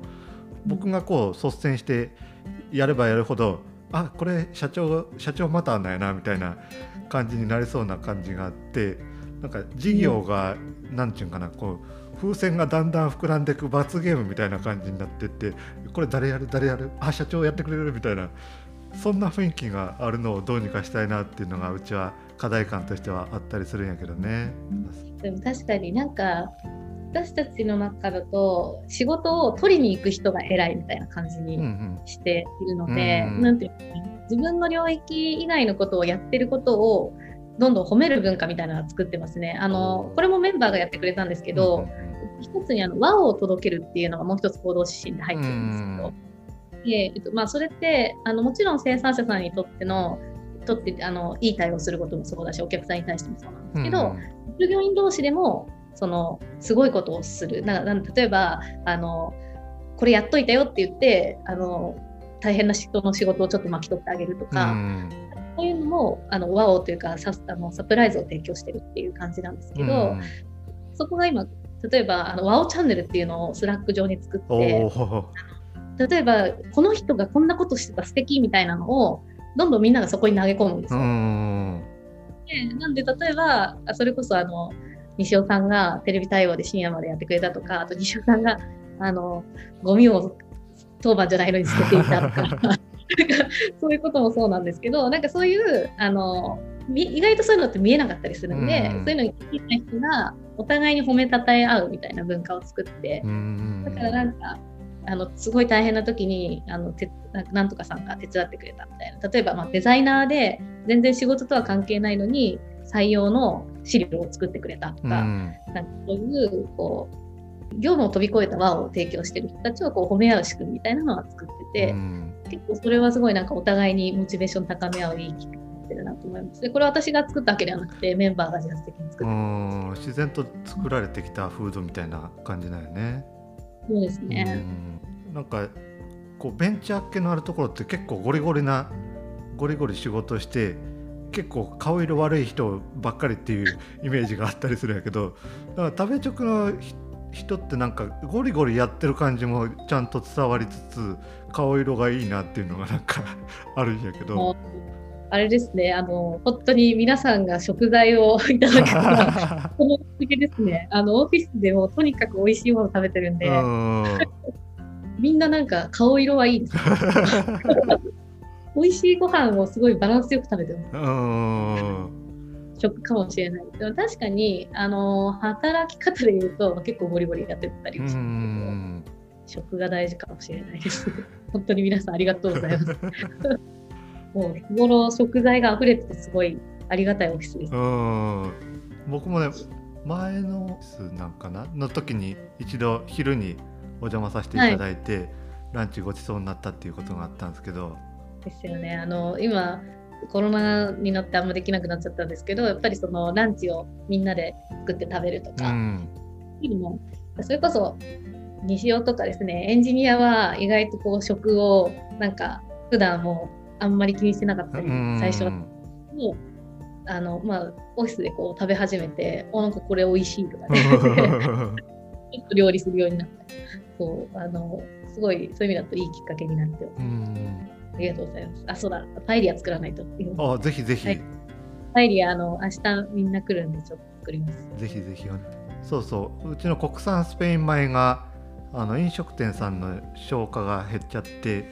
僕がこう率先してやればやるほど、あ、これ社長またあんないなみたいな感じになりそうな感じがあって、なんか事業がなんていうかな、こう風船がだんだん膨らんでいく罰ゲームみたいな感じになってって、これ誰やる、あ、社長やってくれるみたいな、そんな雰囲気があるのをどうにかしたいなっていうのがうちは課題感としてはあったりするんやけどね。でも確かになんか私たちの中だと仕事を取りに行く人が偉いみたいな感じにしているので、なんていうの、自分の領域以外のことをやってることをどんどん褒める文化みたいなのを作ってますね。これもメンバーがやってくれたんですけど、一つに和を届けるっていうのがもう一つ行動指針で入ってるんですけど、それってもちろん生産者さんにとってのいい対応することもそうだし、お客さんに対してもそうなんですけど、従業員同士でもそのすごいことをする、例えばこれやっといたよって言って大変な人の仕事をちょっと巻き取ってあげるとか、そういうのも和をというかサプライズを提供してるっていう感じなんですけど、そこが今例えば和をチャンネルっていうのをスラック上に作って、例えばこの人がこんなことしてた素敵みたいなのをどんどんみんながそこに投げ込むんですよ。なんで例えばそれこそ西尾さんがテレビ対応で深夜までやってくれたとか、あと西尾さんがゴミを当番じゃないのに捨てていたとかそういうこともそうなんですけど、なんかそういう意外とそういうのって見えなかったりするんで、そういうのに気づいた人がお互いに褒めたたえ合うみたいな文化を作って、だからなんかすごい大変な時になんとかさんが手伝ってくれたみたいな、例えばデザイナーで全然仕事とは関係ないのに採用の資料を作ってくれたとか、なんかそういうこう業務を飛び越えた輪を提供している人たちをこう褒め合う仕組みみたいなのは作ってて、結構それはすごいなんかお互いにモチベーション高め合ういい機会になってるなと思います。で、これは私が作ったわけではなくてメンバーが自発的に作ってます。自然と作られてきたフードみたいな感じだよね。そうですね。なんかこうベンチャー系のあるところって結構ゴリゴリ仕事して結構顔色悪い人ばっかりっていうイメージがあったりするんやけど、だから食べ直の人ってなんかゴリゴリやってる感じもちゃんと伝わりつつ顔色がいいなっていうのがなんかあるんやけど、あれですね、本当に皆さんが食材をいただけたらこの続きですね、オフィスでもとにかく美味しいもの食べてるんでみんななんか顔色はいいです美味しいご飯をすごいバランスよく食べてます。食かもしれない。でも確かに働き方で言うと結構ゴリゴリやってたりもするんですけど、食が大事かもしれないです本当に皆さんありがとうございますもう日頃食材が溢れててすごいありがたいオフィスです。僕もね、前のオフィスなんかの時に一度昼にお邪魔させていただいて、ランチごちそうになったっていうことがあったんですけど。ですよね。今コロナになってあんまできなくなっちゃったんですけど、やっぱりそのランチをみんなで作って食べるとか、うん、それこそ西尾とかですね、エンジニアは意外とこう食をなんか普段もあんまり気にしてなかったり、うん、最初はもうオフィスでこう食べ始めて、お、なんかこれおいしいとかねちょっと料理するようになったり、そうすごいそういう意味だといいきっかけになってます。うん、ありがとうございます。あ、そうだ、パエリア作らないと。あ、ぜひぜひ。はい、パエリア明日みんな来るんでちょっと作ります。ぜひぜひ。そうそう、うちの国産スペイン米が飲食店さんの消化が減っちゃって、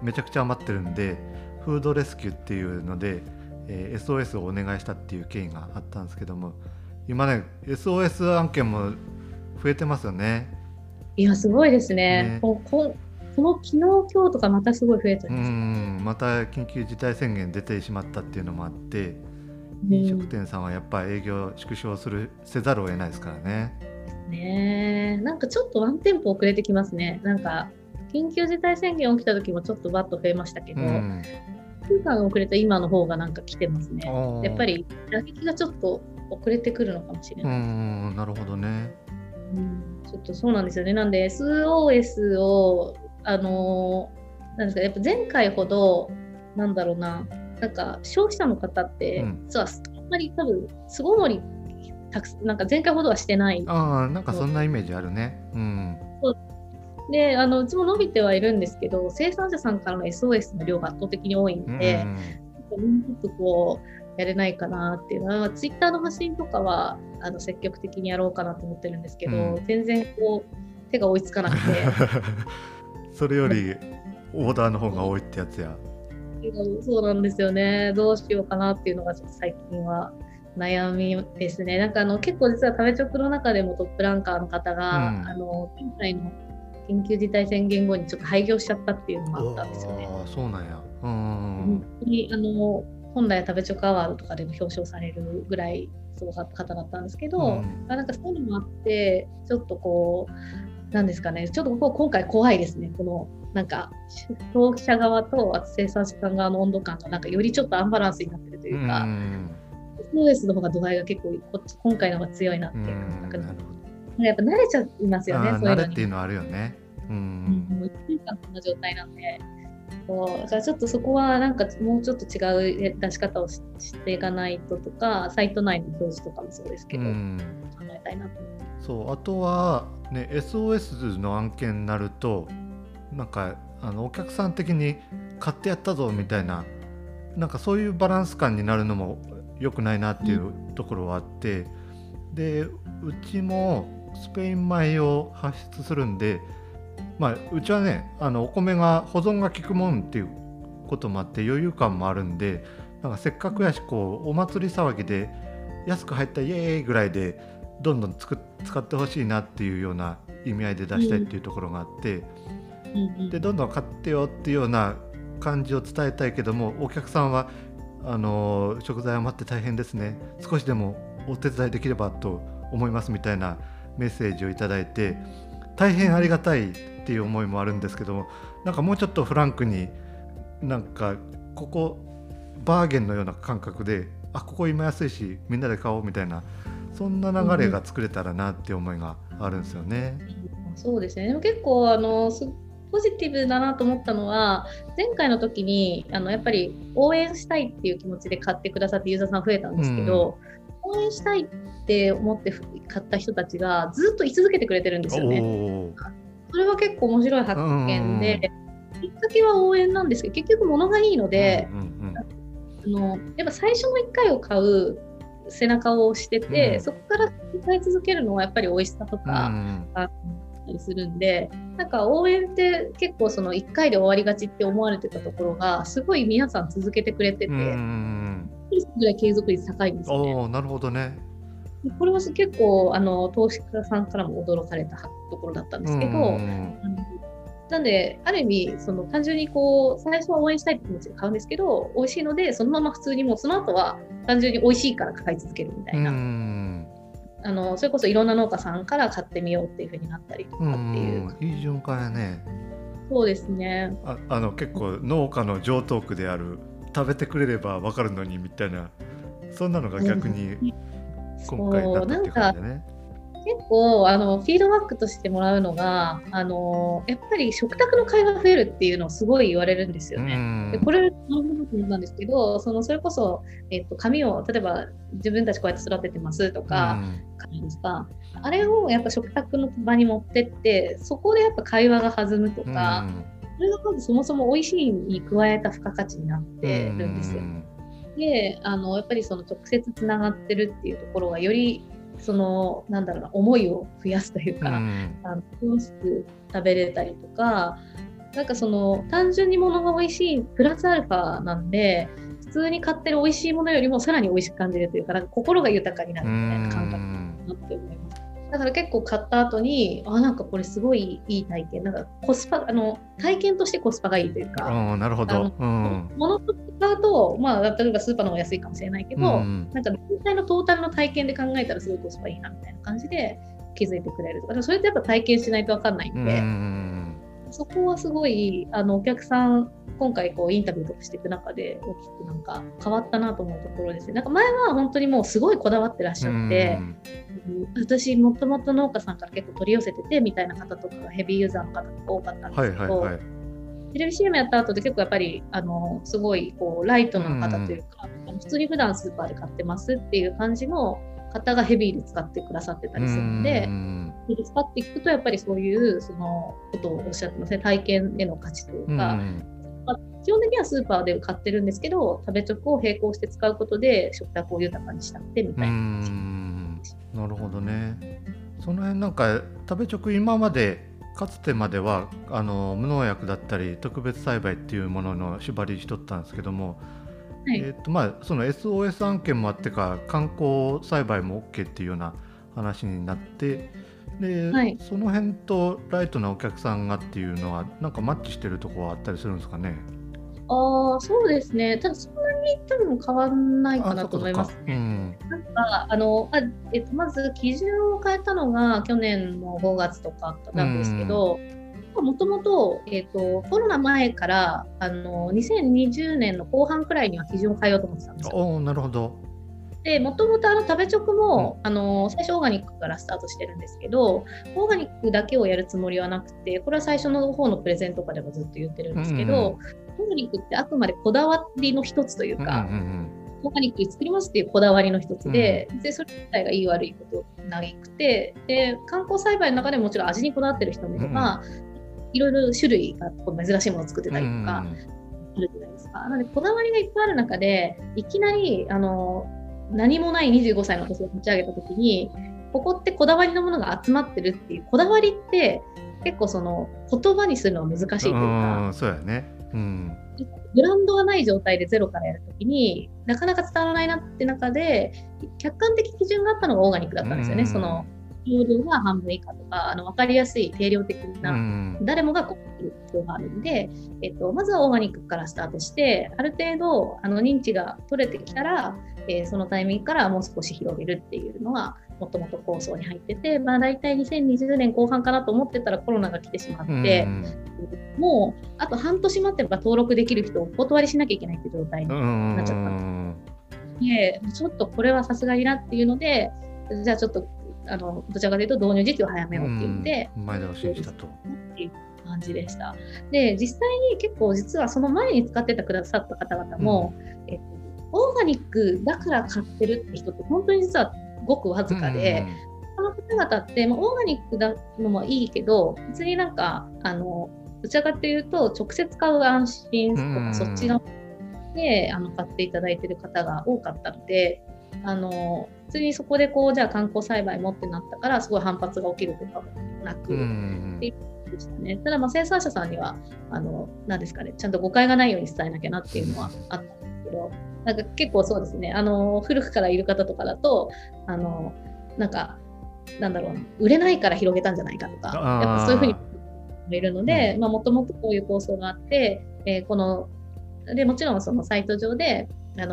めちゃくちゃ余ってるんで、フードレスキューっていうので、SOS をお願いしたっていう経緯があったんですけども、今ね SOS 案件も増えてますよね。いや、すごいですね。この昨日今日とかまたすごい増えてるんです。また緊急事態宣言出てしまったっていうのもあって、飲食店さんはやっぱり営業縮小せざるを得ないですからね。なんかちょっとワンテンポ遅れてきますね。なんか緊急事態宣言起きた時もちょっとバッと増えましたけど、1週間遅れた今の方がなんか来てますね。やっぱり打撃がちょっと遅れてくるのかもしれない。なるほどね。ちょっとそうなんですよね。なんで SOS をなんですか、やっぱ前回ほどなんか消費者の方って、実はあんまり多分巣ごもりなんか前回ほどはしてない。なんかそんなイメージあるね。そうで、うちも伸びてはいるんですけど、生産者さんからの SOS の量が圧倒的に多いんで、ちょっとこうやれないかなっていうのは、ツイッターの発信とかは積極的にやろうかなと思ってるんですけど、全然こう手が追いつかなくてそれよりオーダーの方が多いってやつや。そうなんですよね。どうしようかなっていうのがちょっと最近は悩みですね。なんか結構実は食べチョクの中でもトップランカーの方が、今回の緊急事態宣言後にちょっと廃業しちゃったっていうのもあったんですよね。そうなんや。本当に本来は食べチョクアワードとかでも表彰されるぐらいすごかった方だったんですけど、なんかそういうのもあってちょっとこうなんですかね、ちょっと今回怖いですね。このなんか消費者側と生産者側の温度感がなんかよりちょっとアンバランスになってるというか、SOS の方が土台が結構今回の方が強いなっていう感じ。やっぱ慣れちゃいますよね。そういうのに慣れっていうのはあるよね。もう1年間こんな状態なんで、だからちょっとそこはなんかもうちょっと違う出し方をしていかないととか、サイト内の表示とかもそうですけど、考えたいなと思います。そう、あとは、ね、SOS の案件になるとなんかお客さん的に買ってやったぞみたいな、なんかそういうバランス感になるのも良くないなっていうところはあって、でうちもスペイン米を発出するんで、うちはねお米が保存が効くもんっていうこともあって余裕感もあるんで、なんかせっかくやしこうお祭り騒ぎで安く入ったイエーイぐらいでどんどん使ってほしいなっていうような意味合いで出したいっていうところがあって、でどんどん買ってよっていうような感じを伝えたいけども、お客さんは食材余って大変ですね、少しでもお手伝いできればと思いますみたいなメッセージをいただいて大変ありがたいっていう思いもあるんですけども、なんかもうちょっとフランクになんかここバーゲンのような感覚で、ここ今安いしみんなで買おうみたいな、そんな流れが作れたらなっていう思いがあるんですよね。そうですね。でも結構ポジティブだなと思ったのは、前回の時にやっぱり応援したいっていう気持ちで買ってくださってユーザーさん増えたんですけど、応援したいって思って買った人たちがずっと居続けてくれてるんですよね。それは結構面白い発見で、きっかけは応援なんですけど結局物がいいので、やっぱ最初の1回を買う背中を押してて、そこから買い続けるのはやっぱり美味しさとか、するんで、なんか応援って結構その1回で終わりがちって思われてたところがすごい皆さん続けてくれてて、ぐらい継続率高いんですよね。なるほどね。これは結構投資家さんからも驚かれたところだったんですけど、なんである意味その単純にこう最初は応援したいって気持ちで買うんですけど、美味しいのでそのまま普通にもうその後は単純に美味しいから買い続けるみたいな。それこそいろんな農家さんから買ってみようっていう風になったりとかっていう、いい循環やね。そうですね。結構農家の常套句である食べてくれれば分かるのにみたいな、そんなのが逆に今回だったっていう感じだね。結構フィードバックとしてもらうのがやっぱり食卓の会話が増えるっていうのをすごい言われるんですよね。でこれなんですけど、それこそ、紙を例えば自分たちこうやって育ててますとか、あれをやっぱ食卓の場に持ってって、そこでやっぱ会話が弾むとか、それがまずそもそも美味しいに加えた付加価値になってるんですよ。でやっぱり直接つながってるっていうところがよりなんだろうな、思いを増やすというか、楽しく食べれたりとか、なんか単純に物が美味しいプラスアルファなんで、普通に買ってる美味しいものよりもさらに美味しく感じるというか、なんか心が豊かになるみたいな感覚になって思います。だから結構買った後になんかこれすごいいい体験、なんか体験としてコスパがいいというか、なるほど、物を買うと、例えばスーパーの方が安いかもしれないけど、なんか全体のトータルの体験で考えたらすごいコスパいいなみたいな感じで気づいてくれるとか、それってやっぱ体験しないと分かんないんで、そこはすごいお客さん今回インタビューとかしていく中で大きくなんか変わったなと思うところですね。なんか前は本当にもうすごいこだわってらっしゃって、私もともと農家さんから結構取り寄せててみたいな方とかヘビーユーザーの方が多かったんですけど、テレビ CM やった後で結構やっぱりすごいライトの方というか、普通に普段スーパーで買ってますっていう感じの方がヘビーで使ってくださってたりするので、使っていくとやっぱりそういうことをおっしゃってますね。体験への価値というか、基本的にはスーパーで買ってるんですけど、食べチョクを並行して使うことで食卓を豊かにしたってみたいな感じ。なるほどね。その辺なんか食べチョク、今までかつてまでは無農薬だったり特別栽培っていうものの縛りしとったんですけども、その SOS 案件もあってか、観光栽培も OK っていうような話になってで、その辺とライトなお客さんがっていうのはなんかマッチしてるところはあったりするんですかね。そうですね。ただそんなに多分変わんないかなと思いますね。なんかまず基準を変えたのが去年の5月とかなんですけど、もともとコロナ前から2020年の後半くらいには基準を変えようと思ってたんですよ。なるほど。でもともと食べチョクも、最初オーガニックからスタートしてるんですけど、オーガニックだけをやるつもりはなくて、これは最初の方のプレゼンとかでもずっと言ってるんですけど、オーガニックってあくまでこだわりの一つというか、オーガニック作りますっていうこだわりの一つ でそれ自体がいい悪いことなくて、で観光栽培の中でもちろん味にこだわってる人もいれば、いろいろ種類が珍しいものを作ってたりとかあるじゃないですか。なのでこだわりがいっぱいある中で、いきなり何もない25歳の私を立ち上げた時に、ここってこだわりのものが集まってるっていう、こだわりって結構言葉にするのは難しいというか、そうやね、ブランドがない状態でゼロからやるときになかなか伝わらないなって中で、客観的基準があったのがオーガニックだったんですよね。容量が半分以下とか、分かりやすい定量的な、誰もがこういう必要があるんで、まずはオーガニックからスタートして、ある程度認知が取れてきたら、そのタイミングからもう少し広げるっていうのはもともと構想に入ってて、だいたい2020年後半かなと思ってたらコロナが来てしまって、もうあと半年待ってれば登録できる人をお断りしなきゃいけないって状態になっちゃったんで、ちょっとこれはさすがになっていうので、じゃあちょっとどちらかというと導入時期を早めようって言って、前倒しにしたという感じでした。で、実際に結構実はその前に使ってくださった方々も、オーガニックだから買ってるって人って本当に実はごくわずかで、その方々ってオーガニックだのもいいけど、別になんかどちらかというと直接買う安心とか、そっちので買っていただいてる方が多かったので、普通にそこでじゃあ観光栽培もってなったからすごい反発が起きるとかもなくっていうことでしたね。ただ生産者さんには何ですかね、ちゃんと誤解がないように伝えなきゃなっていうのはあったんですけど、なんか結構そうですね、古くからいる方とかだとなんかなんだろうな、売れないから広げたんじゃないかとか、やっぱそういうふうにいるので、もともとこういう構想があって、でもちろんサイト上で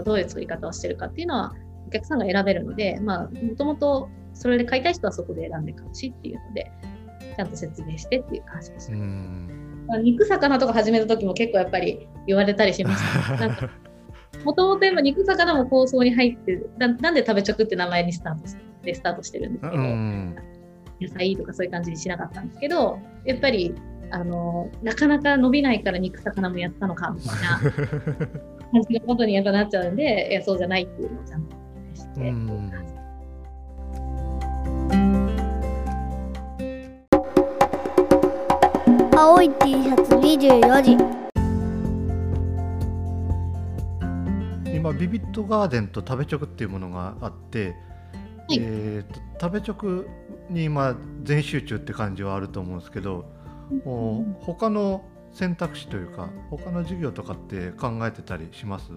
どういう作り方をしてるかっていうのはお客さんが選べるので、もともとそれで買いたい人はそこで選んで買うしっていうので、ちゃんと説明してっていう感じでした。まあ、肉魚とか始めた時も結構やっぱり言われたりしました。もともと肉魚も構想に入ってる なんで食べチョクって名前にスタートしてるんですけど、うん、野菜とかそういう感じにしなかったんですけど、やっぱりなかなか伸びないから肉魚もやったのかみたいな感じのことにやっぱなっちゃうんで、いやそうじゃないっていうのをちゃんとして、うん、青い T シャツ24時。今ビビットガーデンと食べチョクっていうものがあって、はい、食べチョクに今全集中って感じはあると思うんですけど、うん、他の選択肢というか他の授業とかって考えてたりします？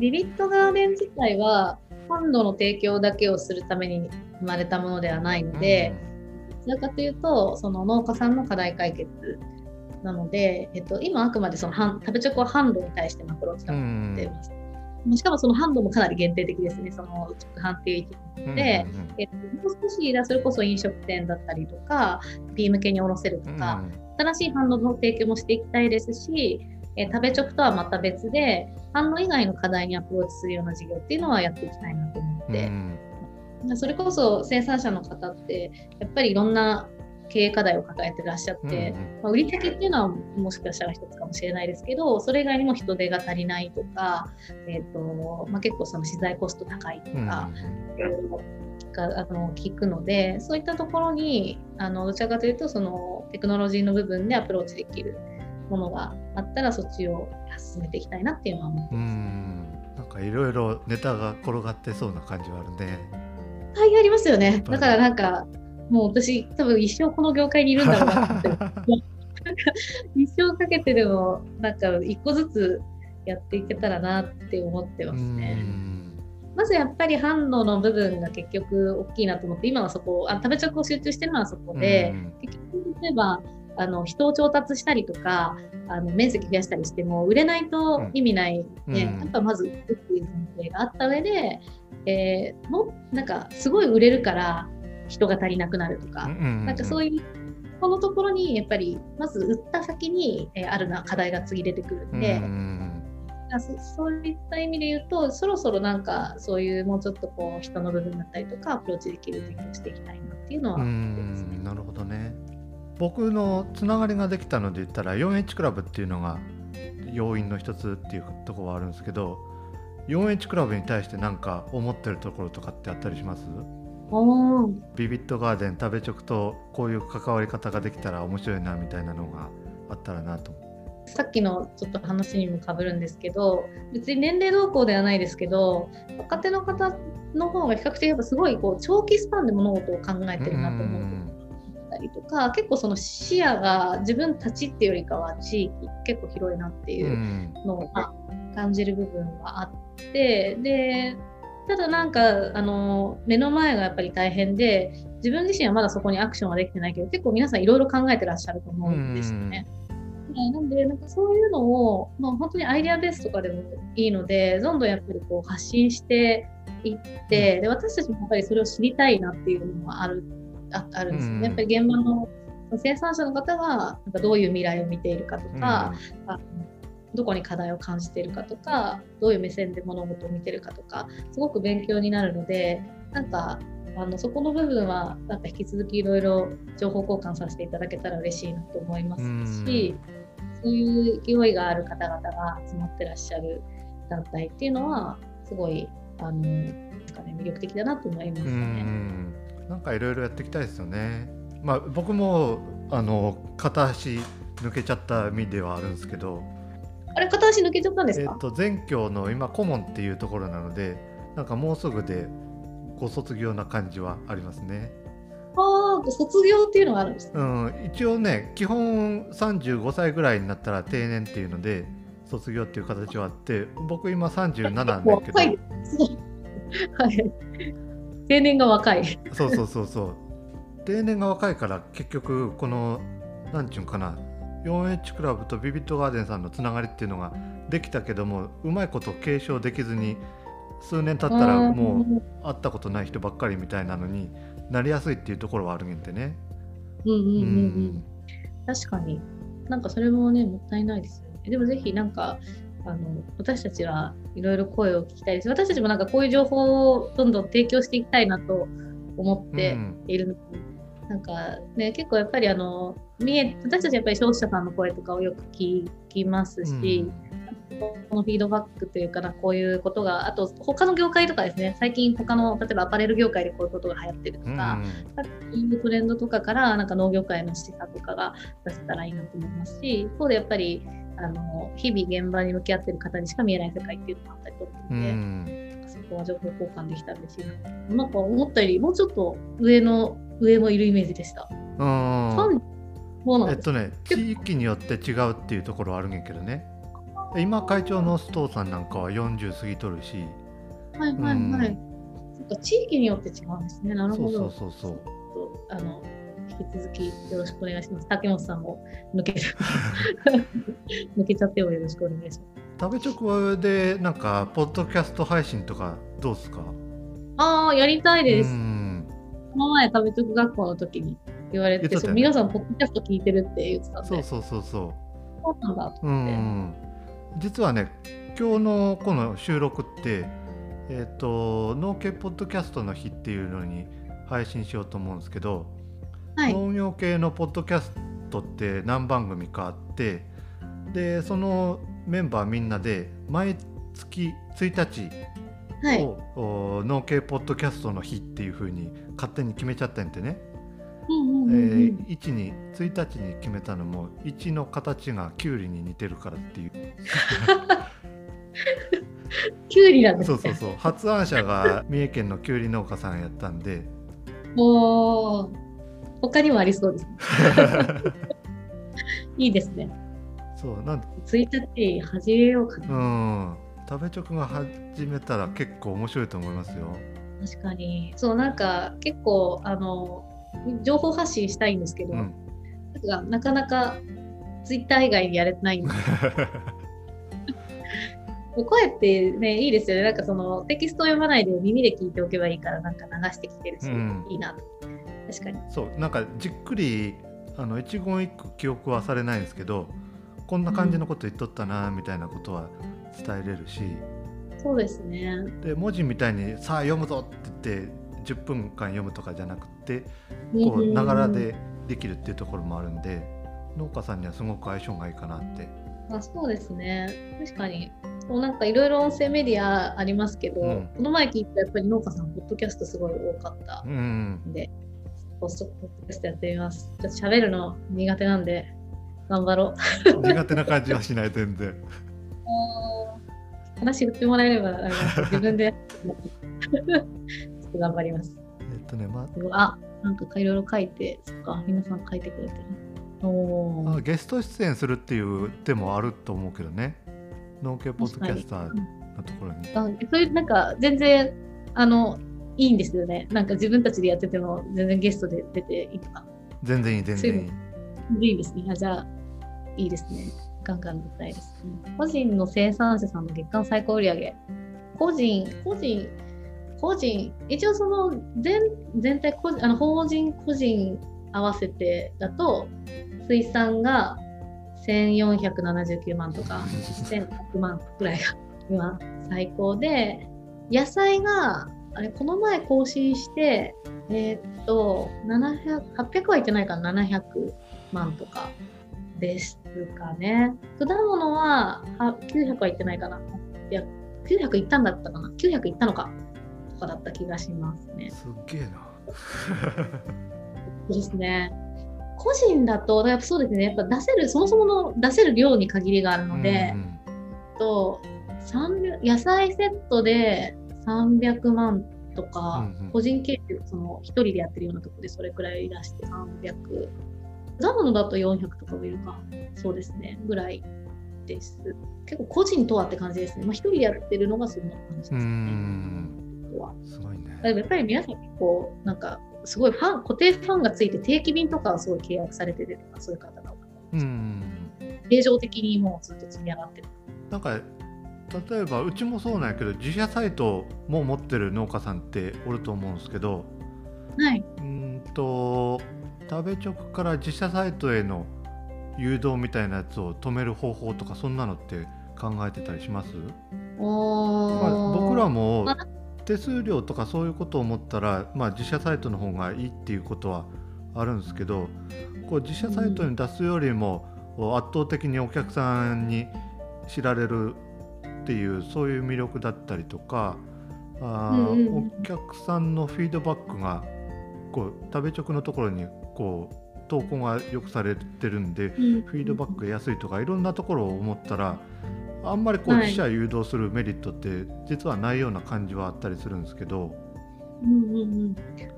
ビビットガーデン自体はファンドの提供だけをするために生まれたものではないので、どちらかというとその農家さんの課題解決なので、今あくまでその食べチョクは販路に対してマクロ企画をやっています。しかもその販路もかなり限定的ですね。その直販っていう意味なので、うんうんうん、もう少しそれこそ飲食店だったりとか P 向けに卸せるとか、うん、新しい販路の提供もしていきたいですし、食べチョクとはまた別で販路以外の課題にアプローチするような事業っていうのはやっていきたいなと思って、うん、それこそ生産者の方ってやっぱりいろんな経営課題を抱えてらっしゃって、うんまあ、売り先っていうのはもしかしたら一つかもしれないですけど、それ以外にも人手が足りないとか、まあ、結構その資材コスト高いとか、聞くので、そういったところにどちらかというとそのテクノロジーの部分でアプローチできるものがあったらそっちを進めていきたいなっていうのは思ってます。なんかいろいろネタが転がってそうな感じはあるね。はい、ありますよね。だからなんかもう私多分一生この業界にいるんだろうなって一生かけてでもなんか一個ずつやっていけたらなって思ってますね。まずやっぱり販路の部分が結局大きいなと思って、今はそこ食べチョクを集中してるのはそこで、結局例えば人を調達したりとか面積増やしたりしても売れないと意味ないので、やっぱまず売るっていう前提があった上で、なんかすごい売れるから人が足りなくなるとか、なんかそういうこのところにやっぱりまず売った先にあるな課題が次出てくるんで、そういった意味で言うとそろそろなんかそういうもうちょっとこう人の部分だったりとかアプローチできることをしていきたいなっていうのは思ってますね。なるほどね。僕のつながりができたので言ったら 4H クラブっていうのが要因の一つっていうところはあるんですけど、 4H クラブに対してなんか思ってるところとかってあったりします？ビビットガーデン食べチョクとこういう関わり方ができたら面白いなみたいなのがあったらなと。さっきのちょっと話にもかぶるんですけど、別に年齢動向ではないですけど若手の方の方が比較的やっぱすごいこう長期スパンで物事を考えてるなと思ったりとか、結構その視野が自分たちっていうよりかは地域結構広いなっていうのを感じる部分があって、でただなんか目の前がやっぱり大変で自分自身はまだそこにアクションはできてないけど、結構皆さんいろいろ考えてらっしゃると思うんですよね。なんでなんかそういうのを、まあ、本当にアイデアベースとかでもいいのでどんどんやっぱりこう発信していって、で私たちもやっぱりそれを知りたいなっていうのもあるんですよね。やっぱり現場の生産者の方がなんかどういう未来を見ているかとか、どこに課題を感じているかとか、どういう目線で物事を見ているかとかすごく勉強になるので、なんかそこの部分はなんか引き続きいろいろ情報交換させていただけたら嬉しいなと思いますし、そういう勢いがある方々が集まってらっしゃる団体っていうのはすごい魅力的だなと思いますね。なんかいろいろやっていきたいですよね。まあ、僕も片足抜けちゃった身ではあるんですけど、あれ片足抜けちゃったんですか？全教の今顧問っていうところなので、なんかもうすぐでご卒業な感じはありますね。ああ、卒業っていうのがあるんですか？一応ね、基本35歳ぐらいになったら定年っていうので卒業っていう形はあって、僕今37なんだけど、はいはい、定年が若いそう定年が若いから結局このなんちゅうかな、4H クラブとビビットガーデンさんのつながりっていうのができたけども、うまいこと継承できずに数年経ったらもう会ったことない人ばっかりみたいなのになりやすいっていうところはあるんでね。確かになんかそれもねもったいないですよね。でもぜひなんか私たちはいろいろ声を聞きたいです。私たちもなんかこういう情報をどんどん提供していきたいなと思っているので、うん、なんかね結構やっぱり私たちやっぱり消費者さんの声とかをよく聞きますし、うん、このフィードバックというかなこういうことがあと他の業界とかですね最近他の例えばアパレル業界でこういうことが流行ってるとか、トレンドとかからなんか農業界の視察とかが出せたらいいなと思いますし、一方でやっぱり日々現場に向き合っている方にしか見えない世界っていうのもあったりと思うので、うん、そこは情報交換できたら嬉しいな。なんか思ったよりもうちょっと上もいるイメージでした。地域によって違うっていうところはあるんやけどね。今会長の須藤さんなんかは40過ぎとるし、はいはいはい。うん、そっか地域によって違うんですね。なるほど。そうそうそうそう。引き続きよろしくお願いします。竹本さんも抜けちゃってもよろしくお願いします。食べ直でなんかポッドキャスト配信とかどうですか？ああやりたいです。この前食べ直学校の時に言われて、ね、皆さんポッドキャスト聞いてるって言ってたんで。そうなんだって。実はね今日のこの収録って農系ポッドキャストの日っていうのに配信しようと思うんですけど。はい、農業系のポッドキャストって何番組かあってでそのメンバーみんなで毎月1日を、はい、農系ポッドキャストの日っていう風に勝手に決めちゃったんでね、1日に決めたのも1の形がキュウリに似てるからっていうキュウリなんですね。そう発案者が三重県のキュウリ農家さんやったんでおー他にもありそうですねいいですね。そうなん1日始めようかな。食べ直が始めたら結構面白いと思いますよ。確かにそうなんか結構情報発信したいんですけど、うん、なかなかツイッター以外にやれてないんです声ってねいいですよね。なんかそのテキストを読まないで耳で聞いておけばいいからなんか流してきてるし、うん、いいなと。確かにそうなんかじっくり一言一句記憶はされないんですけどこんな感じのこと言っとったなみたいなことは伝えれるし、うん、そうですね。で文字みたいにさあ読むぞって言って10分間読むとかじゃなくてこうながらでできるっていうところもあるんで農家さんにはすごく相性がいいかなって。あそうですね確かになんかいろいろ音声メディアありますけど、うん、この前聞いたやっぱり農家さんポッドキャストすごい多かったんで、うんポッドキャストやってみます。ちょっと喋るの苦手なんで頑張ろう。苦手な感じはしない全然。話振ってもらえれば自分でちょっと頑張ります。なんかいろいろ書いてそっか皆さん書いてくれてる。ゲスト出演するっていう手もあると思うけどね。農系ポッドキャスターのところに。そういうなんか全然いいんですよね。なんか自分たちでやってても全然ゲストで出ていいとか全然いいいいですね。じゃあいいですねガンガン出たいです、ね、個人の生産者さんの月間最高売上個人一応その全体法人個人合わせてだと水産が1479万とか1100万くらいが今最高で野菜があれこの前更新して800はいってないから700万とかですかね。果物は900はいってないかな。いや900いったんだったかな900いったのかとかだった気がしますね。すっげえなそうですね。個人だとやっぱそうですねやっぱそもそもの出せる量に限りがあるので、野菜セットで300万とか、個人経営その一人でやってるようなところでそれくらい出して300ザムのだと400とかもいるかそうですねぐらいです。結構個人とはって感じですね。まあ、一人でやってるのがそんな感じですね。すごいね。やっぱり皆さん結構なんかすごい固定ファンがついて定期便とかをすごい契約されてるとかそういう方が多いです。定常的にもうずっと積み上がってる。なんか例えばうちもそうなんやけど自社サイトも持ってる農家さんっておると思うんですけど、食べ直から自社サイトへの誘導みたいなやつを止める方法とか、そんなのって考えてたりします？僕らも手数料とかそういうことを思ったら、自社サイトの方がいいっていうことはあるんですけど、こう自社サイトに出すよりも圧倒的にお客さんに知られるっていう、そういう魅力だったりとか、お客さんのフィードバックがこう食べ直のところにこう投稿がよくされてるんで、フィードバックが安いとかいろんなところを思ったら、あんまりこう自社誘導するメリットって実はないような感じはあったりするんですけど、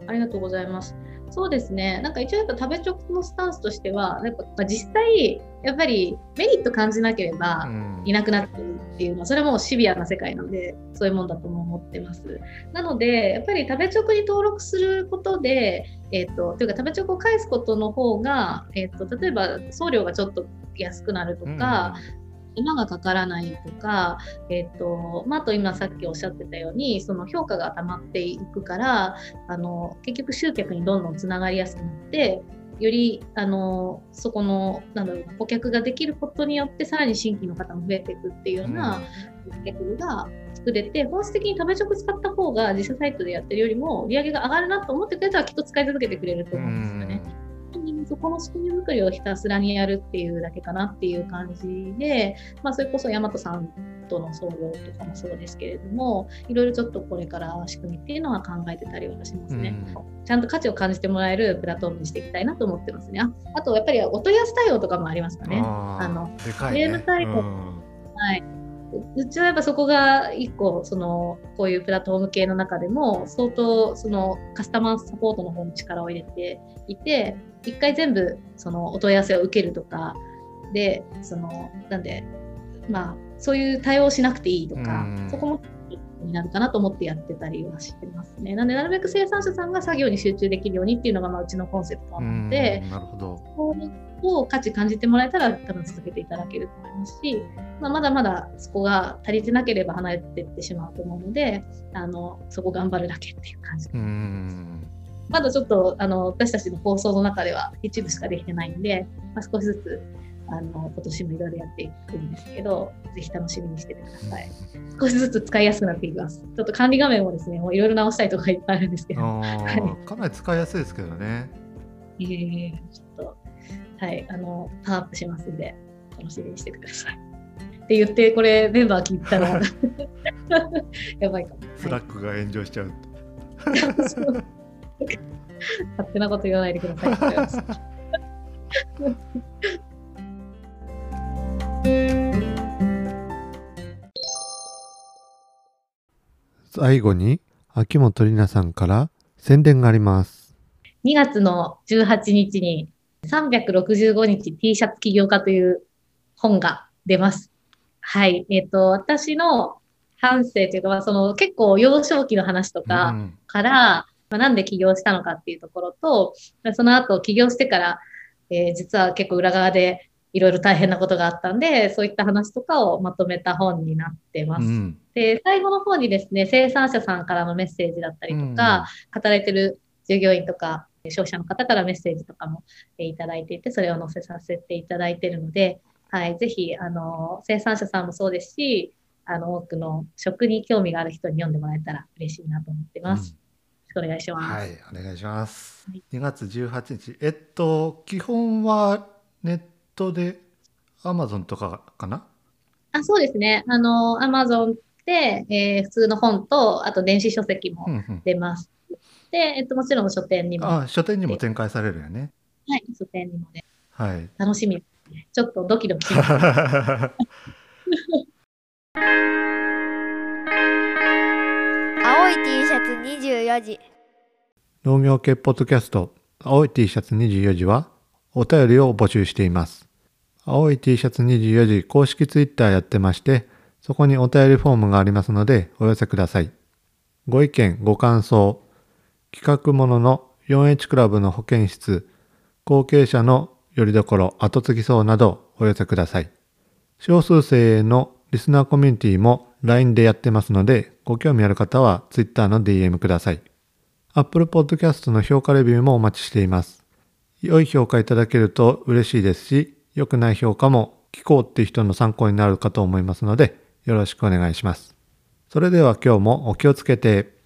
ありがとうございます。そうですね、なんか一応やっぱ食べ直のスタンスとしては、やっぱ実際やっぱりメリット感じなければいなくなってるっていうのは、それはもうシビアな世界なので、そういうもんだと思ってます。なのでやっぱり食べ直に登録することで、というか食べ直を返すことの方が、例えば送料がちょっと安くなるとか、手間がかからないとか、あと今さっきおっしゃってたように、その評価が溜まっていくから、結局集客にどんどんつながりやすくなって、よりそこの顧客ができることによってさらに新規の方も増えていくっていうような顧客が作れて、本質的に食べチョク使った方が自社サイトでやってるよりも売り上げが上がるなと思ってくれたら、きっと使い続けてくれると思うんですよね。そこの仕組み作りをひたすらにやるっていうだけかなっていう感じで、それこそ大和さんとの創業とかもそうですけれども、いろいろちょっとこれから仕組みっていうのは考えてたりはしますね。ちゃんと価値を感じてもらえるプラットフォームにしていきたいなと思ってますね。あとやっぱりお問い合わせ対応とかもありますかね。でかいね。うちはやっぱそこが一個、こういうプラットフォーム系の中でも相当カスタマーサポートの方に力を入れていて、一回全部お問い合わせを受けるとかで、なんでそういう対応しなくていいとか、そこもになるかなと思ってやってたりはしてますね。なのでなるべく生産者さんが作業に集中できるようにっていうのがうちのコンセプトなので、こうを価値感じてもらえたら多分続けていただけると思いますし、まだまだそこが足りてなければ離れていってしまうと思うので、そこ頑張るだけっていう感じです。まだちょっと私たちの放送の中では一部しかできてないんで、少しずつ今年もいろいろやっていくんですけど、ぜひ楽しみにしててください。少しずつ使いやすくなっていきます。ちょっと管理画面もですね、いろいろ直したいとかいっぱいあるんですけどかなり使いやすいですけどね。ちょっとパワーアップしますんで楽しみにしてくださいって言って、これメンバー聞いたらやばいかも。スラックが炎上しちゃう勝手なこと言わないでください最後に秋元里奈さんから宣伝があります。2月の18日に365日 T シャツ起業家という本が出ます。私の反省というか、結構幼少期の話とかから、なんで起業したのかっていうところと、その後起業してから、実は結構裏側でいろいろ大変なことがあったんで、そういった話とかをまとめた本になってます。で、最後の方にですね、生産者さんからのメッセージだったりとか、働いてる従業員とか消費者の方からメッセージとかもいただいていて、それを載せさせていただいているので、ぜひ生産者さんもそうですし、多くの食に興味がある人に読んでもらえたら嬉しいなと思ってます。よろしくお願いします。お願いします。2月18日、基本はネットで Amazon とかかな。そうですね、Amazon で、普通の本と、あと電子書籍も出ます、で、もちろん書店にも書店にも展開されるよね。書店にもね、楽しみですね。ちょっとドキドキ青い T シャツ24時農業系ポッドキャスト青い T シャツ24時はお便りを募集しています。青い T シャツ24時公式ツイッターやってまして、そこにお便りフォームがありますのでお寄せください。ご意見、ご感想、企画ものの 4H クラブの保健室、後継者のよりどころ、後継ぎ層などお寄せください。少数生のリスナーコミュニティも LINE でやってますので、ご興味ある方はツイッターの DM ください。Apple Podcast の評価レビューもお待ちしています。良い評価いただけると嬉しいですし、良くない評価も聞こうっていう人の参考になるかと思いますので、よろしくお願いします。それでは今日もお気をつけて。